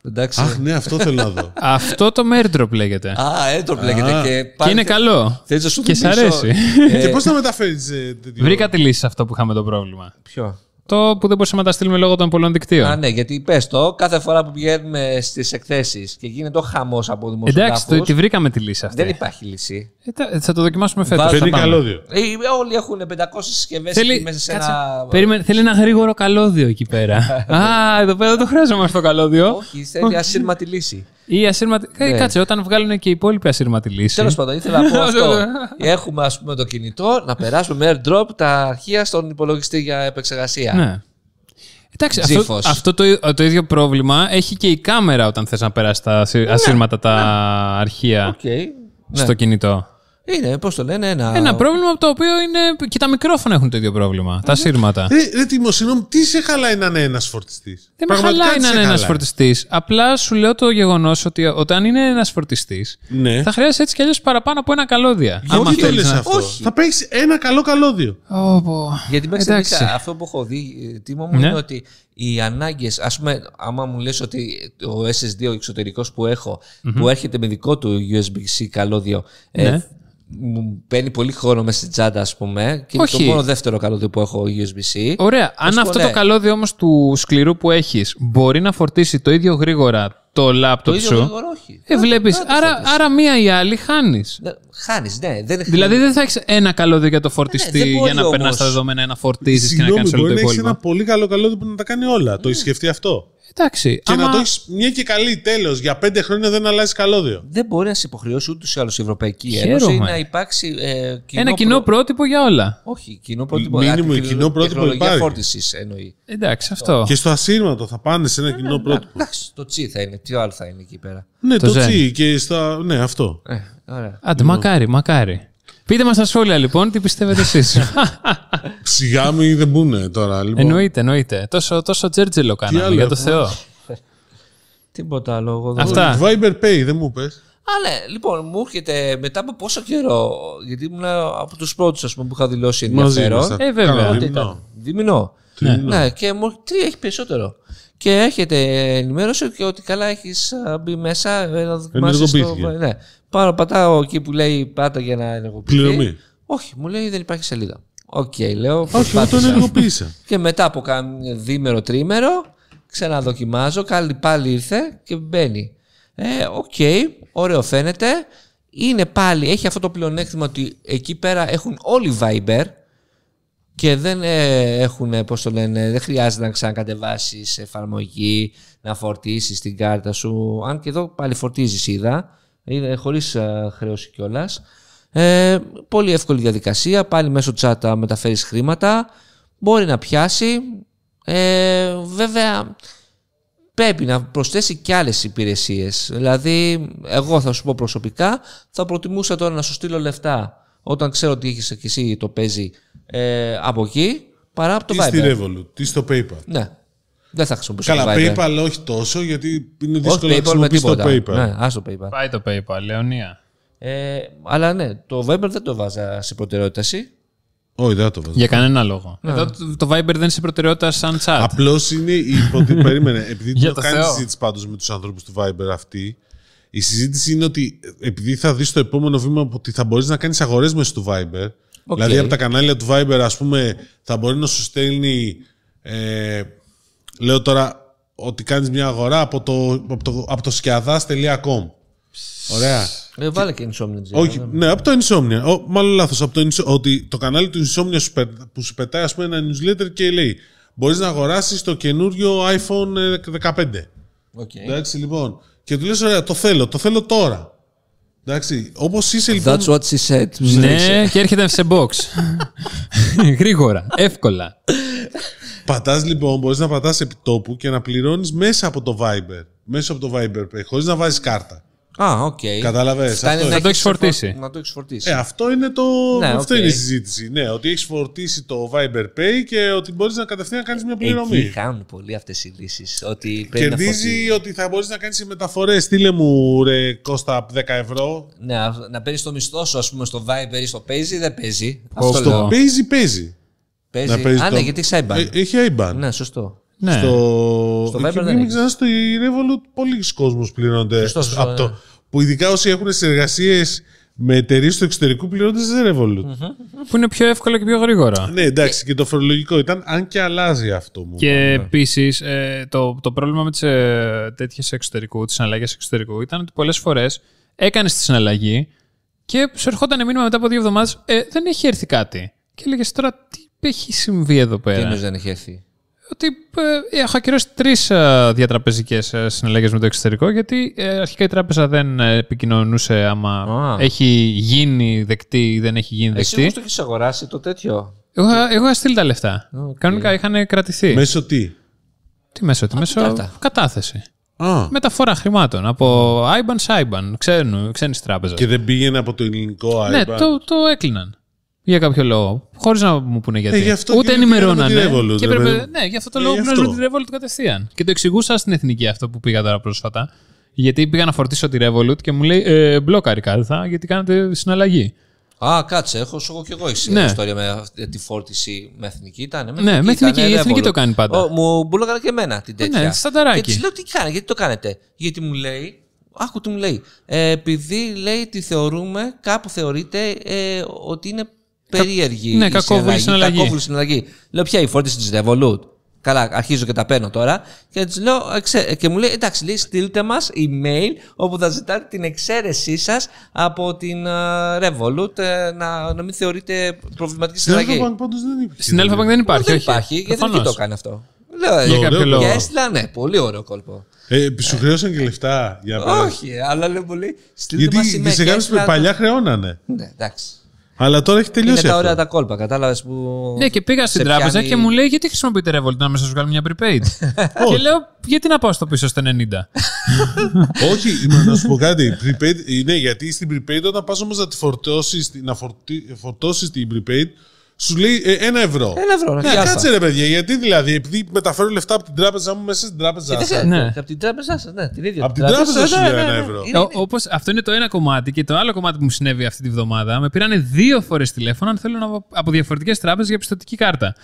Εντάξει. Αχ, ναι, αυτό θέλω να δω. Αυτό το AirDrop λέγεται. Α, AirDrop λέγεται. Και είναι καλό. Και σ' αρέσει. Και πώς θα μεταφέρεις. Βρήκατε λύση σε αυτό που είχαμε το πρόβλημα. Ποιο? Το που δεν μπορούσαμε να τα στείλουμε λόγω των πολλών δικτύων. Α, ναι, γιατί πες το, κάθε φορά που πηγαίνουμε στις εκθέσεις και γίνεται ο χαμός από δημοσιογράφους. Εντάξει, τη βρήκαμε τη λύση αυτή. Δεν υπάρχει λύση. Θα το δοκιμάσουμε φέτος. Θέλει καλώδιο. Όλοι έχουν 500 συσκευές μέσα σε ένα. Περίμενε, θέλει ένα γρήγορο καλώδιο εκεί πέρα. Α, εδώ πέρα δεν το χρειάζομαι αυτό το καλώδιο. Όχι, θέλει ασύρματη λύση. Ή ασύρματη. Ναι. Κάτσε, όταν βγάλουν και οι υπόλοιποι ασύρματη λύση. Τέλος πάντων, ήθελα να πω αυτό. Έχουμε, ας πούμε, το κινητό να περάσουμε AirDrop τα αρχεία στον υπολογιστή για επεξεργασία. Ναι. Εντάξει, αυτό το ίδιο πρόβλημα έχει και η κάμερα όταν θες να περάσει τα ασύρματα τα αρχεία στο κινητό. Είναι, πώς το λένε, ένα πρόβλημα το οποίο είναι. Και τα μικρόφωνα έχουν το ίδιο πρόβλημα. Τα σύρματα. Ρε Τίμο, συγγνώμη, τι σε χαλάει να είναι ένας φορτιστής. Δεν με χαλάει να είναι ένας φορτιστής. Απλά σου λέω το γεγονός ότι όταν είναι ένας φορτιστής, ναι, θα χρειάζεσαι έτσι κι αλλιώς παραπάνω από ένα καλώδια. Όχι, το λες αυτό. Όχι. Θα παίξεις ένα καλό καλώδιο. Γιατί μέχρι τώρα αυτό που έχω δει, Τίμο μου, είναι ότι οι ανάγκες, ας πούμε, άμα μου λες ότι ο SSD, ο εξωτερικός που έχω, που έρχεται με δικό του USB-C καλώδιο, μου παίρνει πολύ χρόνο μέσα στην τσάντα, ας πούμε. Και είναι το μόνο δεύτερο καλώδιο που έχω USB-C. Ωραία. Αν αυτό το καλώδιο όμως του σκληρού που έχεις μπορεί να φορτίσει το ίδιο γρήγορα το λάπτοπ σου. Το ίδιο γρήγορα, όχι. Βλέπεις. Άρα μία ή άλλη χάνεις. Χάνεις, ναι. Δηλαδή δεν θα έχεις ένα καλώδιο για το φορτιστή, για να περνάς τα δεδομένα, να φορτίζεις και να κάνεις όλο το υπόλοιπο. Έχεις ένα πολύ καλό καλώδιο που να τα κάνει όλα. Το έχεις σκεφτεί αυτό. Εντάξει, και να το έχεις μια και καλή, τέλος. Για 5 χρόνια δεν αλλάζει καλώδιο. Δεν μπορεί να σε υποχρεώσει ούτως ή άλλως η Ευρωπαϊκή Ένωση να υπάρξει ένα κοινό πρότυπο για όλα. Όχι, κοινό πρότυπο για όλα. Μήνυμο, κοινό πρότυπο για φόρτισης εννοεί. Εντάξει, αυτό. Και στο ασύρματο θα πάνε σε ένα κοινό πρότυπο. Εντάξει, το τσι θα είναι. Ποιο άλλο θα είναι εκεί πέρα. Ναι, το τσι και στα. Ναι, αυτό. Άντε, μακάρι, μακάρι. Πείτε μας στα σχόλια λοιπόν τι πιστεύετε εσείς. Ψιγάμι δεν μπουνε τώρα λοιπόν. Εννοείται, εννοείται. Τόσο τζέρτζελο κάναμε για το Θεό. Τίποτα άλλο. Αυτά. Viber Pay δεν μου πες. Α, ναι, λοιπόν, μου έρχεται μετά από πόσο καιρό, γιατί ήμουν από τους πρώτους, ας πούμε, που είχα δηλώσει ενδιαφέρον. Βέβαια. Διμηνό. Ναι, και μου 3 έχει περισσότερο. Και έρχεται ενημέρωση και ότι καλά έχεις μπει μέσα να δοκιμάσεις το. Ναι. Πατάω εκεί που λέει πάτα για να ενεργοποιηθεί. Πληρωμή. Όχι, μου λέει δεν υπάρχει σελίδα. Οκ, λέω. Όχι, δεν τον ενεργοποίησα. Και μετά από κάνα 2-3 ημέρες ξαναδοκιμάζω. Πάλι ήρθε και μπαίνει. Ωραίο φαίνεται. Είναι πάλι, έχει αυτό το πλεονέκτημα ότι εκεί πέρα έχουν όλοι Viber. Και δεν έχουν, πώς το λένε, δεν χρειάζεται να ξανακατεβάσεις εφαρμογή, να φορτίσεις την κάρτα σου. Αν και εδώ πάλι φορτίζεις, είδα, χωρίς χρέωση κιόλας. Πολύ εύκολη διαδικασία, πάλι μέσω τσάτα μεταφέρεις χρήματα, μπορεί να πιάσει. Βέβαια, πρέπει να προσθέσει κι άλλες υπηρεσίες. Δηλαδή, εγώ θα σου πω προσωπικά, θα προτιμούσα τώρα να σου στείλω λεφτά όταν ξέρω ότι έχεις και εσύ το παίζει από εκεί, παρά από το Viber. Τι στη Revolut, τι στο PayPal. Ναι. Δεν θα χρησιμοποιήσω το Viber. Καλά, PayPal όχι τόσο, γιατί είναι δύσκολο να χρησιμοποιήσεις το PayPal. Ναι, άστο PayPal. Πάει το PayPal, Λεωνία. Αλλά ναι, το Viber δεν το βάζα σε προτεραιότητα εσύ. Όχι, δεν το βάζα. Για κανένα λόγο. Ναι. Εδώ το Viber δεν είναι σε προτεραιότητα σαν chat. Απλώς είναι η περίμενε. Επειδή δεν κάνει συζήτηση πάντως με τους ανθρώπους του Viber αυτή. Η συζήτηση είναι ότι επειδή θα δεις το επόμενο βήμα ότι θα μπορείς να κάνεις αγορές μέσα του Viber. Δηλαδή από τα κανάλια του Viber, ας πούμε, θα μπορεί να σου στέλνει. Λέω τώρα ότι κάνεις μια αγορά από το skiadas.com. Ωραία. Βάλε και Insomnia. Όχι, ναι, από το Insomnia. Μάλλον λάθος. Από το ότι το κανάλι του Insomnia που σου πετάει, ας πούμε, ένα newsletter και λέει μπορείς να αγοράσεις το καινούριο iPhone 15. Εντάξει, λοιπόν. Και του λες, ωραία, το θέλω τώρα. Εντάξει, όπως είσαι λοιπόν. That's what she said. Ναι, και έρχεται σε box. Γρήγορα, εύκολα. Πατάς λοιπόν, μπορείς να πατάς επί τόπου και να πληρώνεις μέσα από το Viber. Μέσα από το Viber Pay, χωρίς να βάζεις κάρτα. Κατάλαβες. Να το έχεις φορτίσει. Αυτό είναι η συζήτηση. Ναι, ότι έχεις φορτίσει το Viber Pay και ότι μπορείς να κατευθείαν κάνεις μια πληρωμή. Εκεί χάνουν πολύ αυτές οι λύσεις. Κερδίζει ότι θα μπορείς να κάνεις μεταφορές. Στείλε μου, ρε Κώστα, 10 ευρώ. Ναι, να παίρνεις το μισθό σου, ας πούμε, στο Viber ή στο Παίζει. Δεν παίζει. Στο Παίζει, παίζει. Παίζει. Α, ναι, γιατί έχει IBAN. Έχει IBAN. Ναι, σωστό. Ναι. Στο Viber δεν έχει. Στο Revolut πολλοί κόσμοι πληρώνονται. Σωστό, το... Που ειδικά όσοι έχουν συνεργασίες με εταιρείες του εξωτερικού πληρώνονται στη Revolut. Mm-hmm. Που είναι πιο εύκολο και πιο γρήγορα. Ναι, εντάξει, και το φορολογικό ήταν, αν και αλλάζει αυτό. Μου και επίσης το πρόβλημα με τις τέτοιες εξωτερικού, τις συναλλαγές εξωτερικού, ήταν ότι πολλές φορές έκανες τη συναλλαγή και σου ερχόταν μήνυμα μετά από 2 εβδομάδες, δεν έχει έρθει κάτι. Και έλεγες τώρα, τι έχει συμβεί εδώ πέρα. Τι εννοείς δεν έχει έρθει. Ότι έχω ακυρώσει 3 διατραπεζικές συναλλαγές με το εξωτερικό, γιατί αρχικά η τράπεζα δεν επικοινωνούσε άμα έχει γίνει δεκτή ή δεν έχει γίνει δεκτή. Εσύ όμως το έχεις αγοράσει το τέτοιο. Εγώ είχα στείλει τα λεφτά. Okay. Κανονικά είχαν κρατηθεί. Μέσω τι. Τι μέσω, κατάθεση. Μεταφορά χρημάτων από IBAN σε IBAN, ξένης τράπεζας. Και δεν πήγαινε από το ελληνικό IBAN. Ναι, το έκλειναν. Για κάποιο λόγο. Χωρίς να μου πούνε γιατί. Ούτε ενημερώνανε. Ναι, γι' αυτό το λόγο γνωρίζουν τη Revolut κατευθείαν. Και το εξηγούσα στην Εθνική αυτό που πήγα τώρα πρόσφατα. Γιατί πήγα να φορτίσω τη Revolut και μου λέει μπλόκαρη κάρτα γιατί κάνετε συναλλαγή. Α, κάτσε, έχω και εγώ εσύ ιστορία με τη φόρτιση με Εθνική. Ναι, με Εθνική. Η Εθνική το κάνει πάντα. Μου μπλόκαρα και εμένα την τέτοια. Ναι, στανταράκι. Και της λέω τι κάνει, γιατί το κάνετε. Γιατί μου λέει. Άκου τι μου λέει. Επειδή λέει τη θεωρούμε, κάπου θεωρείται ότι είναι. Περίεργη. Ναι, κακόβουλη συναλλαγή. Λέω, ποια η φόρτιση της Revolut. Καλά, αρχίζω και τα παίρνω τώρα. Και, της λέω, και μου λέει, εντάξει, λέει, στείλτε μας email όπου θα ζητάτε την εξαίρεσή σας από την Revolut να μην θεωρείτε προβληματική συναλλαγή. Στην Eurobank πάντως δεν υπάρχει. Στην Eurobank δεν υπάρχει. Δεν υπάρχει, γιατί δεν το κάνει αυτό. Λέω, για έστειλα, ναι, πολύ ωραίο κόλπο. Σου χρεώσαν και λεφτά για να. Όχι, αλλά λέω πολύ. Γιατί σε κάποιους παλιά χρεώνανε. Ναι, εντάξει. Αλλά τώρα έχει τελειώσει. Είναι τα ωραία τα κόλπα, κατάλαβες που. Ναι, και πήγα στην τράπεζα πιάνει... και μου λέει: Γιατί χρησιμοποιείτε Revolut, να με σας βγάλω μια prepaid. Και λέω: Γιατί να πάω στο πίσω στο 90. Όχι, να σου πω κάτι. Prepaid, ναι, γιατί στην prepaid, όταν πας όμως να τη φορτώσεις την prepaid, σου λέει 1 ευρώ. 1 ευρώ, ναι, κάτσε ρε παιδιά, γιατί δηλαδή, επειδή μεταφέρω λεφτά από την τράπεζα μου μέσα στην τράπεζά σας. Ναι, από την τράπεζά σας, ναι, την ίδια. Από την τράπεζα σου λέει 1 ευρώ. Όπως αυτό είναι το ένα κομμάτι, και το άλλο κομμάτι που μου συνέβη αυτή τη βδομάδα, με πήρανε 2 φορές τηλέφωνο αν θέλω από διαφορετικές τράπεζες για πιστωτική κάρτα.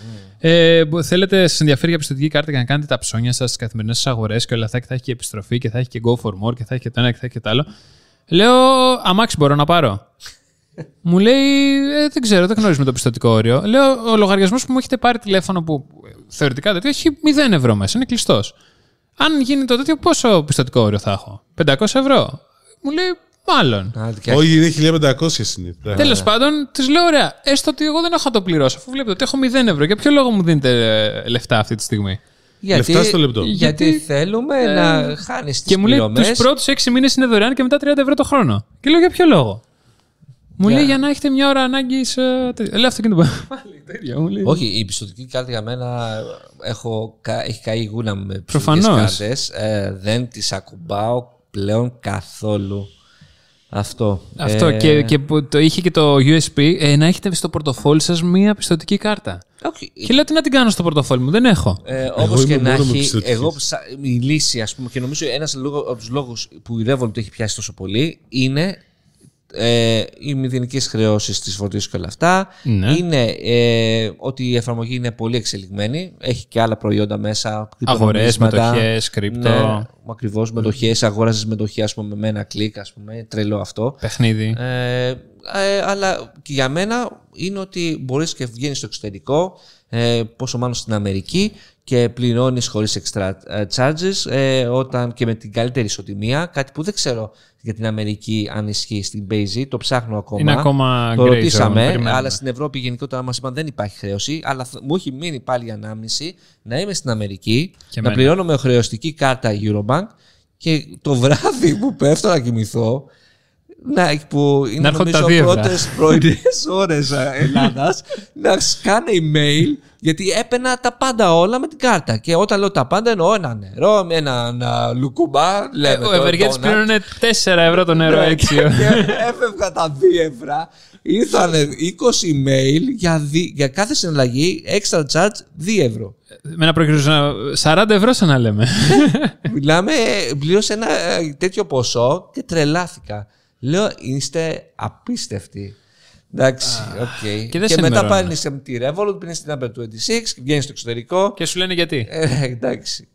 Θέλετε, σας ενδιαφέρει για πιστωτική κάρτα και να κάνετε τα ψώνια σας στις καθημερινές σας αγορές και όλα αυτά, και θα έχει και επιστροφή και θα έχει και go for more και θα έχει και το ένα και θα έχει και το άλλο. Λέω, αμάξι μπορώ να πάρω. Μου λέει, δεν ξέρω, δεν γνωρίζουμε το πιστωτικό όριο. Λέω, ο λογαριασμός που μου έχετε πάρει τηλέφωνο που θεωρητικά τέτοιο έχει 0 ευρώ μέσα, είναι κλειστός. Αν γίνει το τέτοιο, πόσο πιστωτικό όριο θα έχω, 500 ευρώ. Μου λέει, μάλλον. Όχι, είναι 1500 συνήθως. Τέλος πάντων, της λέω, ωραία, έστω ότι εγώ δεν έχω να το πληρώσω, αφού βλέπετε ότι έχω 0 ευρώ. Για ποιο λόγο μου δίνετε λεφτά αυτή τη στιγμή. Γιατί θέλουμε να χάνεις τις πληρωμές. Και μου λέει, τους πρώτους 6 μήνες είναι δωρεάν και μετά 30 ευρώ το χρόνο. Και λέω, για ποιο λόγο. Μου λέει για να έχετε μια ώρα ανάγκη. Λέω αυτό και το πάλι. Όχι, η πιστωτική κάρτα για μένα έχει καεί η γούνα μου με πιστωτικές κάρτες. Δεν τις ακουμπάω πλέον καθόλου. Αυτό και το είχε και το USB να έχετε στο πορτοφόλι σας μια πιστωτική κάρτα. Και λέω τι να την κάνω στο πορτοφόλι μου, δεν έχω. Όπως και να έχει, η λύση ας πούμε, και νομίζω ένας από τους λόγους που η Revolut έχει πιάσει τόσο πολύ είναι. Οι μηδενικές χρεώσεις της φορτίσεις και όλα αυτά. Ναι. Είναι ότι η εφαρμογή είναι πολύ εξελιγμένη. Έχει και άλλα προϊόντα μέσα. Αγορές, μετοχές, κρυπτο. Ναι, ακριβώς, μετοχές. Αγόραζες μετοχή ας πούμε, με ένα κλικ. Ας πούμε, τρελό αυτό. Παιχνίδι. Αλλά και για μένα είναι ότι μπορείς και βγαίνεις στο εξωτερικό, πόσο μάλλον στην Αμερική, και πληρώνεις χωρίς extra charges όταν και με την καλύτερη ισοτιμία. Κάτι που δεν ξέρω για την Αμερική αν ισχύει στην Παίζει, το ψάχνω ακόμα. Είναι ακόμα το ρωτήσαμε, αλλά στην Ευρώπη γενικότερα μας είπαν δεν υπάρχει χρέωση. Αλλά μου έχει μείνει πάλι η ανάμνηση να είμαι στην Αμερική, και να πληρώνω με χρεωστική κάρτα Eurobank και το βράδυ που πέφτω να κοιμηθώ. Ναι, που είναι νομίζω οι πρώτες πρωινές ώρες Ελλάδας να σκάνε email, γιατί έπαινα τα πάντα όλα με την κάρτα. Και όταν λέω τα πάντα εννοώ ένα νερό, ένα λουκουμπά. Ο ευεργέτης πλήρωνε 4 ευρώ το νερό έξι. Έφευγα τα 2 ευρώ. Ήρθαν 20 email για κάθε συναλλαγή, extra charge 2 ευρώ. Με ένα προκριζόνα 40 ευρώ σαν να λέμε. Μιλάμε, πλήρωσα ένα τέτοιο ποσό και τρελάθηκα. Λέω, είστε απίστευτοι. Εντάξει, οκ. Και μετά πάνε σε τη Revolut, πίνεις την Apple 26, βγαίνεις στο εξωτερικό. Και σου λένε γιατί. Εντάξει.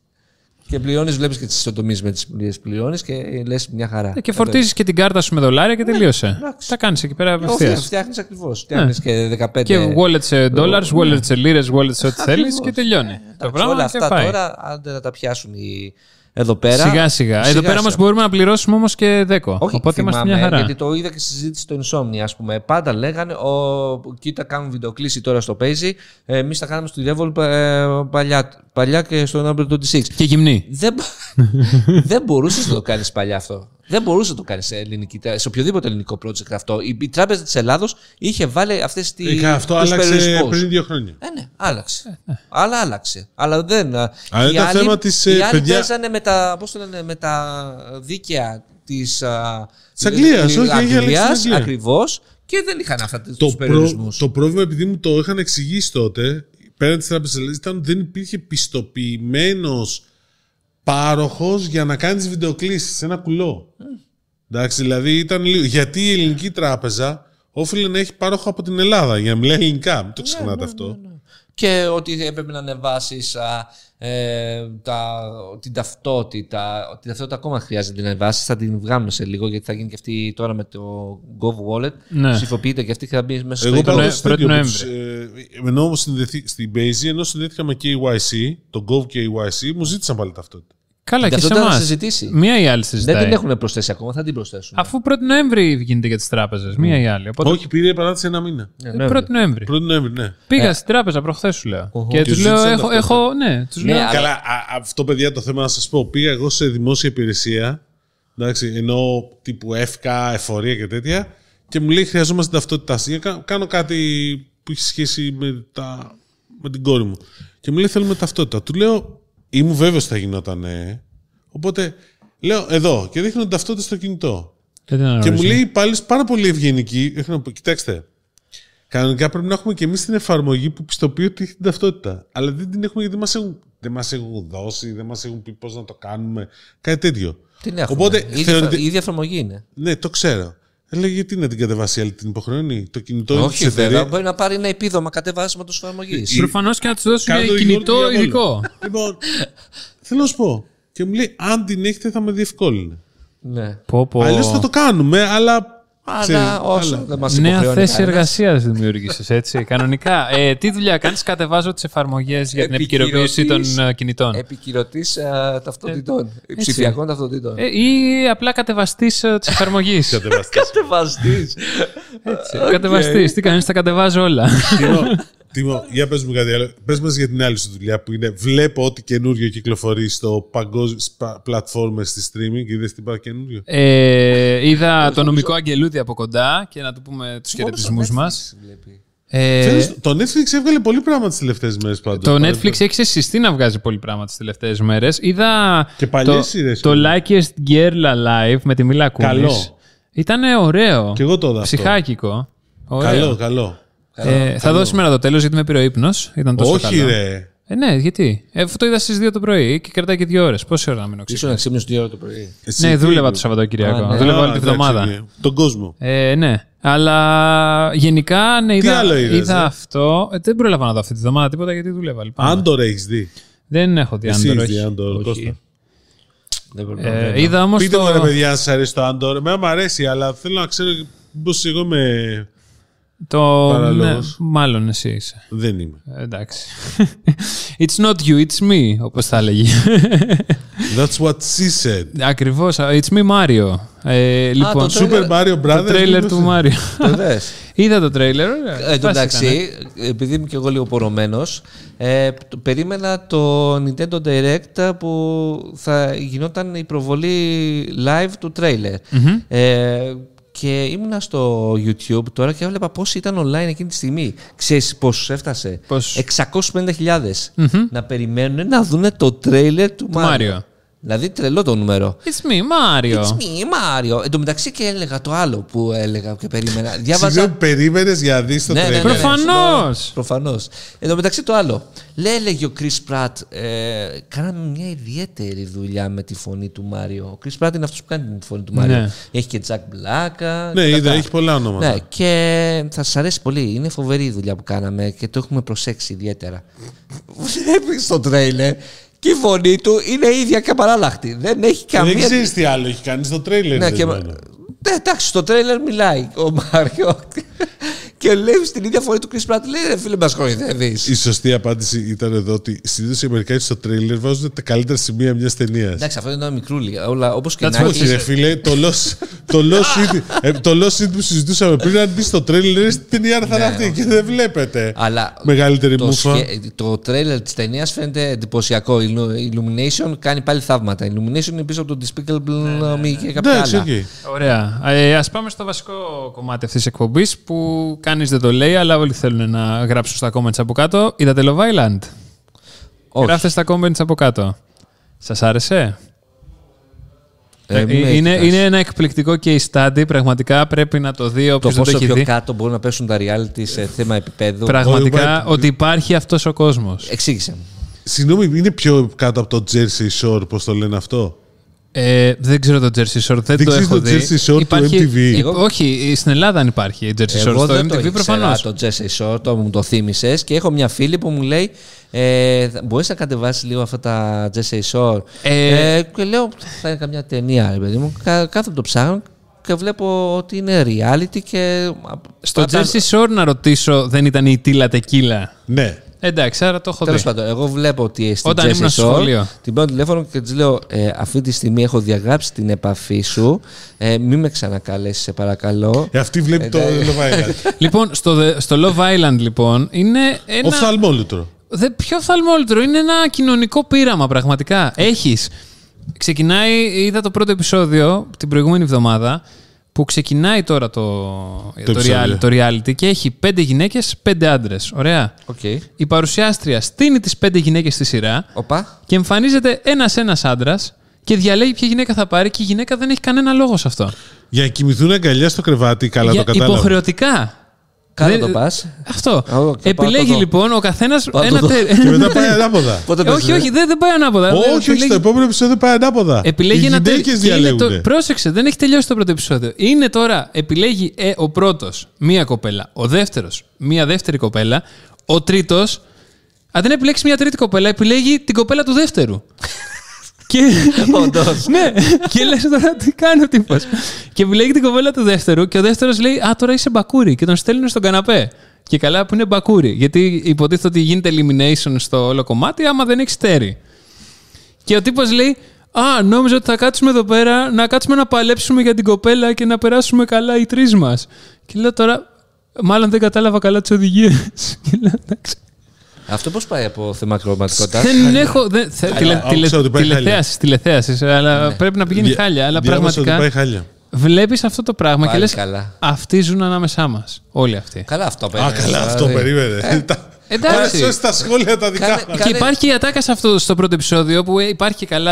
Και πληρώνεις, βλέπεις και τις ισοτομίες με τις οποίες πληρώνεις και λες μια χαρά. Και φορτίζεις και την κάρτα σου με δολάρια και τελείωσε. Τα κάνεις εκεί πέρα απευθείας. Όχι, φτιάχνεις ακριβώς. Φτιάχνεις και 15. Και wallet σε dollars, wallet σε λίρες, wallet σε ό,τι θέλεις και τελειώνει. Όλα αυτά τώρα, αν δεν τα πιάσουν οι. Εδώ πέρα. Σιγά-σιγά. Εδώ πέρα όμως μπορούμε να πληρώσουμε όμως και 10. Όχι, οπότε είμαστε μια χαρά. Γιατί το είδα και στη συζήτηση στο Insomnia, ας πούμε. Πάντα λέγανε, κοίτα, κάνουν βιντεοκλήση τώρα στο Παίζει. Εμείς τα κάναμε στο Revolut παλιά και στον Apple 26. Και γυμνή. Δεν μπορούσες να το κάνεις παλιά αυτό. Δεν μπορούσε να το κάνει σε οποιοδήποτε ελληνικό project αυτό. Η Τράπεζα της Ελλάδος είχε βάλει αυτές τις περιορισμούς. Αυτό άλλαξε πριν 2 χρόνια. Ναι, άλλαξε. Αλλά άλλαξε. Αλλά δεν. Αλλά ήταν θέμα της. Οι άλλοι παίζανε με τα δίκαια της Αγγλίας. Ακριβώς. Και δεν είχαν αυτά τους περιορισμούς. Το πρόβλημα, επειδή μου το είχαν εξηγήσει τότε, πέραν της Τράπεζας της Ελλάδος, ήταν ότι δεν υπήρχε πιστοποιημένος πάροχος για να κάνεις βιντεοκλήσεις, ένα κουλό. Εντάξει, δηλαδή ήταν λίγο. Γιατί η ελληνική τράπεζα όφιλε να έχει πάροχο από την Ελλάδα για να μιλάει ελληνικά. Μην το ξεχνάτε αυτό. Και ότι έπρεπε να ανεβάσεις την ταυτότητα. Την ταυτότητα ακόμα χρειάζεται να την ανεβάσεις. Θα την βγάλουμε σε λίγο, γιατί θα γίνει και αυτή τώρα με το Gov Wallet. Ψηφοποιείται και αυτή και θα μπει μέσα στο Νοέμβριο. Στην Παίζει, ενώ συνδέθηκα με KYC, το Gov KYC, μου ζήτησαν πάλι ταυτότητα. Καλά, και σε εμάς. Μία ή άλλη συζητάει. Δεν την έχουν προσθέσει ακόμα, θα την προσθέσουν. Αφού 1η Νοέμβρη γίνεται για τις τράπεζες, μία ή άλλη. Οπότε... Όχι, πήρε παράταση 1 μήνα. 1η Νοέμβρη. Πήγα στην τράπεζα προχθές, σου λέω. Και τους λέω, έχω. Ναι, τους λέω. Καλά, αυτό παιδιά το θέμα να σας πω. Πήγα εγώ σε δημόσια υπηρεσία, εντάξει, ενώ τύπου ΕΦΚΑ, εφορία και τέτοια, και μου λέει χρειαζόμαστε ταυτότητά σας. Κάνω κάτι που έχει σχέση με την κόρη μου. Και μου λέει θέλουμε ταυτότητα. Του λέω. Ήμουν βέβαιος ότι θα γινόταν. Οπότε λέω εδώ και δείχνω την ταυτότητα στο κινητό. Και μου λέει πάλι πάρα πολύ ευγενική. Κοιτάξτε, κανονικά πρέπει να έχουμε και εμείς την εφαρμογή που πιστοποιεί ότι έχει την ταυτότητα. Αλλά δεν την έχουμε γιατί δεν μας έχουν δώσει, δεν μας έχουν πει πώς να το κάνουμε. Κάτι τέτοιο. Την έχουμε. Οπότε, η ίδια εφαρμογή είναι. Ναι, το ξέρω. Λέγε γιατί να την κατεβάσει, αλλά την υποχρεώνει το κινητό. Όχι, βέβαια. Μπορεί να πάρει ένα επίδομα κατεβάσματος εφαρμογής. Προφανώς και να του δώσει ένα κινητό υλικό. Λοιπόν, θέλω να σου πω. Και μου λέει, αν την έχετε, θα με διευκόλυνε. Ναι. Αλλιώς θα το κάνουμε, αλλά. Αλλά όσο δεν μας υποχρεώνει. Νέα θέση εργασίας δημιούργησες, έτσι. Κανονικά. Τι δουλειά κάνεις, κατεβάζω τις εφαρμογές για την επικυρωποίηση των κινητών. Επικυρωτής ταυτοτητών, ψηφιακών ταυτοτητών. Ή απλά κατεβαστής της εφαρμογής. Κατεβαστής. Κατεβαστής. Τι κάνεις, τα κατεβάζω όλα. Ντίμο, για πες μου κάτι άλλο. Πες μας για την άλλη σου δουλειά που είναι. Βλέπω ότι καινούριο κυκλοφορεί στο παγκόσμιες πλατφόρμες στη streaming. Είδες τίποτα καινούριο? Είδα το νομικό αγγελούδι από κοντά και να του πούμε τους χαιρετισμούς μας. Το Netflix έβγαλε πολύ πράγμα τις τελευταίες μέρες πάντως. Το Netflix έχει συστήσει να βγάζει πολύ πράγμα τις τελευταίες μέρες. Είδα και το Likest Girl Alive με τη Μίλα Κούνης. Ήταν ωραίο. Και εγώ το είδα. Ψυχάκικο. Καλό, καλό. Θα δω σήμερα το τέλος γιατί με πήρε ο ύπνος. Ήταν τόσο καλό. Όχι, ρε. Ναι, γιατί. Αυτό το είδα στις 2 το πρωί και κρατάει και 2 ώρες. Πόση ώρα να μείνω ξύπνιο? Ήσουν ξύπνιος 2 ώρα το πρωί. Ναι, δούλευα το Σαββατοκυριακό. Δούλευα όλη τη βδομάδα. Τον κόσμο. Ναι. Αλλά γενικά ναι, είδα αυτό. Δεν πρόλαβα να δω αυτή τη βδομάδα τίποτα γιατί δούλευα. Αν το έχεις δει? Δεν έχω δει Άντορ. Είδα όμως. Πείτε μου ρε παιδιά, σας αρέσει το Άντορ? Εμένα μου αρέσει, αλλά θέλω να ξέρω πώς εγώ με. Το ναι, μάλλον εσύ είσαι. Δεν είμαι. Εντάξει. It's not you, it's me, όπως θα έλεγε. That's what she said. Ακριβώς. It's me, Mario. Λοιπόν, Super Mario Brothers. Το τρέιλερ του Mario. Το δες? Είδα το τρέιλερ. Εντάξει, επειδή είμαι και εγώ λίγο πορωμένος, περίμενα το Nintendo Direct που θα γινόταν η προβολή live του τρέιλερ. Και ήμουνα στο YouTube τώρα και έβλεπα πόσοι ήταν online εκείνη τη στιγμή. Ξέρεις πόσους έφτασε? 650.000 να περιμένουν να δουν το τρέιλερ του Μάριο. Δηλαδή τρελό το νούμερο. It's me, Mario. It's me, Mario. Εν τω μεταξύ και έλεγα το άλλο που έλεγα και περίμενα. Διάβαζα. Περίμενες για να δεις το τρέλο. Προφανώς. Εν τω μεταξύ το άλλο. Έλεγε ο Chris Pratt. Κάναμε μια ιδιαίτερη δουλειά με τη φωνή του Μάριο. Ο Chris Pratt είναι αυτός που κάνει τη φωνή του Μάριο. Ναι. Έχει και Jack Black. Ναι, είδα, έχει πολλά ονόματα. Ναι, και θα σας αρέσει πολύ. Είναι φοβερή η δουλειά που κάναμε και το έχουμε προσέξει ιδιαίτερα. Βλέπεις το τρέιλερ. Και η φωνή του είναι ίδια και απαράλλαχτη. Δεν έχει καμία. Δεν ξέρεις τι άλλο έχει κάνει στο τρέιλερ. Ναι, και... εντάξει, στο τρέιλερ μιλάει ο Μάριο. Και λέει στην ίδια φωνή του Chris Pratt, λέει ρε φίλε, μας χοϊδεύεις. Η σωστή απάντηση ήταν εδώ ότι συνήθως οι Αμερικάνοι στο τρέιλερ βάζουν τα καλύτερα σημεία μιας ταινίας. Εντάξει, αυτό είναι ένα μικρούλι. Όπως και να είναι. Φίλε, το Lost City που συζητούσαμε πριν, αν μπει στο τρέιλερ, στην ταινία θα είναι αυτή και δεν βλέπετε. Αλλά μεγαλύτερη μούφα. Το τρέιλερ της ταινίας φαίνεται εντυπωσιακό. Η Illumination κάνει πάλι θαύματα. Η Illumination είναι πίσω από το Despicable Me και κάποια άλλα. Ωραία. Ας πάμε στο βασικό κομμάτι αυτής της εκπομπής που. Κανείς δεν το λέει, αλλά όλοι θέλουν να γράψουν στα comments από κάτω. Είδατε Love Island? Όχι. Γράφτε στα comments από κάτω. Σας άρεσε? Είναι ένα εκπληκτικό case study. Πραγματικά πρέπει να το δει όποιος δεν το έχει δει. Το πόσο πιο κάτω μπορούν να πέσουν τα reality σε θέμα επίπεδου. Πραγματικά ότι υπάρχει αυτός ο κόσμος. Εξήγησε μου. Συγγνώμη, είναι πιο κάτω από το Jersey Shore, πώς το λένε αυτό? Δεν ξέρω το Jersey Shore, δεν το έχω δει. Jersey Shore υπάρχει... του MTV. Όχι, στην Ελλάδα αν υπάρχει Jersey Shore. Στο MTV προφανώς. Το Jersey Shore, το μου το θύμισες και έχω μια φίλη που μου λέει μπορείς να κατεβάσεις λίγο αυτά τα Jersey Shore. Και λέω θα είναι καμιά ταινία, ρε παιδί μου. Κάθομαι το ψάχνω και βλέπω ότι είναι reality και... Στο Jersey Shore να ρωτήσω, δεν ήταν η Τίλα Τεκίλα? Ναι. Εντάξει, άρα το έχω δει. Τέλος πάντων, εγώ βλέπω ότι στην Τζέσσεσο την παίρνω τηλέφωνο και της λέω αυτή τη στιγμή έχω διαγράψει την επαφή σου. Μη με ξανακαλέσεις, σε παρακαλώ. Αυτή βλέπει το Love Island. Λοιπόν, στο Love Island λοιπόν είναι ένα... οφθαλμόλυτρο. Ποιο οφθαλμόλυτρο, είναι ένα κοινωνικό πείραμα πραγματικά. Ξεκινάει, είδα το πρώτο επεισόδιο την προηγούμενη εβδομάδα, που ξεκινάει τώρα το reality και έχει 5 γυναίκες, 5 άντρες. Ωραία. Okay. Η παρουσιάστρια στείνει τις 5 γυναίκες στη σειρά. Οπα. Και εμφανίζεται ένας άντρας και διαλέγει ποια γυναίκα θα πάρει και η γυναίκα δεν έχει κανένα λόγο σε αυτό. Για να κοιμηθούν αγκαλιά στο κρεβάτι, καλά το κατάλαβα. Υποχρεωτικά. Κάνε το πας. Αυτό. Επιλέγει λοιπόν ο καθένας ένα τέλος. Και μετά πάει ανάποδα. Όχι, δεν πάει ανάποδα. Όχι, στο επόμενο επεισόδιο πάει ανάποδα. Επιλέγει ένα τέλος. Πρόσεξε, δεν έχει τελειώσει το πρώτο επεισόδιο. Είναι τώρα, επιλέγει ο πρώτος μία κοπέλα, ο δεύτερος μία δεύτερη κοπέλα, ο τρίτος, αν δεν επιλέξει μία τρίτη κοπέλα, επιλέγει την κοπέλα του δεύτερου. Ναι, και λες τώρα τι κάνει ο τύπος. Και επιλέγει την κοπέλα του δεύτερου και ο δεύτερος λέει «Α, τώρα είσαι μπακούρι» και τον στέλνουν στον καναπέ. Και καλά που είναι μπακούρι, γιατί υποτίθεται ότι γίνεται elimination στο όλο κομμάτι άμα δεν έχει στέρι. Και ο τύπος λέει «Α, νόμιζα ότι θα κάτσουμε εδώ πέρα, να κάτσουμε να παλέψουμε για την κοπέλα και να περάσουμε καλά οι τρεις μας». Και λέω τώρα «Μάλλον δεν κατάλαβα καλά τις οδηγίες». Και λέω «Εντάξει». Αυτό πώς πάει από θέμα κροματικότητας? Δεν έχω. Τηλεθέαση, αλλά πρέπει να πηγαίνει χάλια. Αλλά πραγματικά βλέπεις αυτό το πράγμα και λες αυτοί ζουν ανάμεσά μας. Όλοι αυτοί. Καλά, αυτό περίμενε. Εντάξει. Στα σχόλια τα δικά μας. Και υπάρχει και η ατάκα σε αυτό στο πρώτο επεισόδιο που υπάρχει και καλά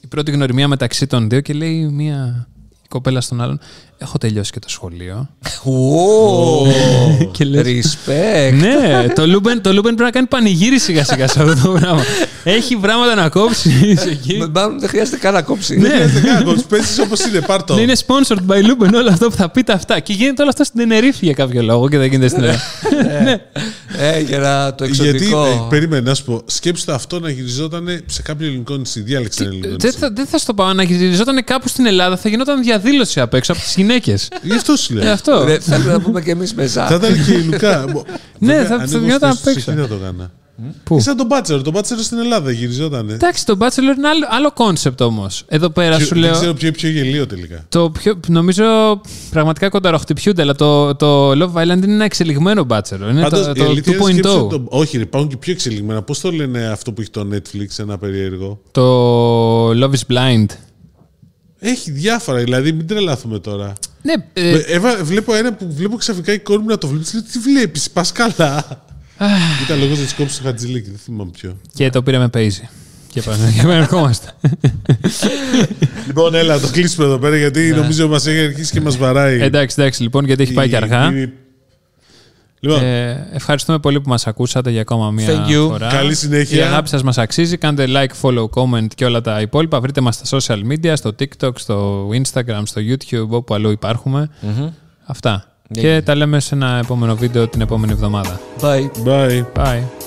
η πρώτη γνωριμία μεταξύ των δύο και λέει μία κοπέλα στον άλλον. Έχω τελειώσει και το σχολείο. Respect. Ναι, το Λούμπεν πρέπει να κάνει πανηγύρι σιγά σιγά σε αυτό το πράγμα. Έχει πράγματα να κόψει. Μάλλον δεν χρειάζεται καν να κόψει. Δεν χρειάζεται καν να κόψει. Παίζει όπως είναι, πάρ' το. Είναι sponsored by Λούμπεν όλο αυτό που θα πείτε αυτά. Και γίνεται όλο αυτό στην Τενερίφη για κάποιο λόγο και δεν γίνεται στην Ελλάδα. Για το εξωτικό. Γιατί, περίμενα να σου πω, σκέψτε αυτό να γυριζόταν σε κάποιο ελληνικό νησί. Διάλεξε ένα ελληνικό νησί. Δεν θα στο πάω. Να γυριζόταν κάπου στην Ελλάδα θα γινόταν διαδήλωση απ' έξω από τι γυναίκες. Γι' αυτό σου λέω. Θα έπρεπε να πούμε και εμείς μέσα. Θα ήταν και η Λουκά. Ναι, θα γινόταν απ' έξω. Δεν θα το έκανα. Πού? Σαν τον Bachelor. Το Bachelor στην Ελλάδα γυριζόταν. Εντάξει, το Bachelor είναι άλλο κόνσεπτ όμως. Εδώ πέρα σου λέω. Δεν ξέρω ποιο είναι πιο γελίο τελικά. Νομίζω πραγματικά κονταροχτυπιούνται, αλλά το Love Island είναι ένα εξελιγμένο Bachelor. Είναι το 2.0. Όχι, υπάρχουν και πιο εξελιγμένα. Πώς το λένε αυτό που έχει το Netflix, ένα περίεργο. Το Love is Blind. Έχει διάφορα, δηλαδή μην τρελάθουμε τώρα. Ναι, βλέπω ένα που βλέπω ξαφνικά η κόρη μου να το βλέπει. Τι βλέπεις, πας καλά. Ήταν λόγος να της κόψει το Χατζηλίκι, δεν θυμάμαι ποιο. Και το πήραμε Παίζει. Και επανερχόμαστε. Λοιπόν, έλα, το κλείσουμε εδώ πέρα, γιατί νομίζω μας έχει αρχίσει και μας βαράει. Εντάξει, λοιπόν, γιατί έχει πάει και αργά. Λοιπόν. Ευχαριστούμε πολύ που μας ακούσατε για ακόμα μία φορά. Καλή συνέχεια. Η αγάπη σας μας αξίζει. Κάντε like, follow, comment και όλα τα υπόλοιπα. Βρείτε μας στα social media, στο TikTok, στο Instagram, στο YouTube, όπου αλλού υπάρχουμε. Mm-hmm. Αυτά. Και τα λέμε σε ένα επόμενο βίντεο την επόμενη εβδομάδα. Bye. Bye. Bye.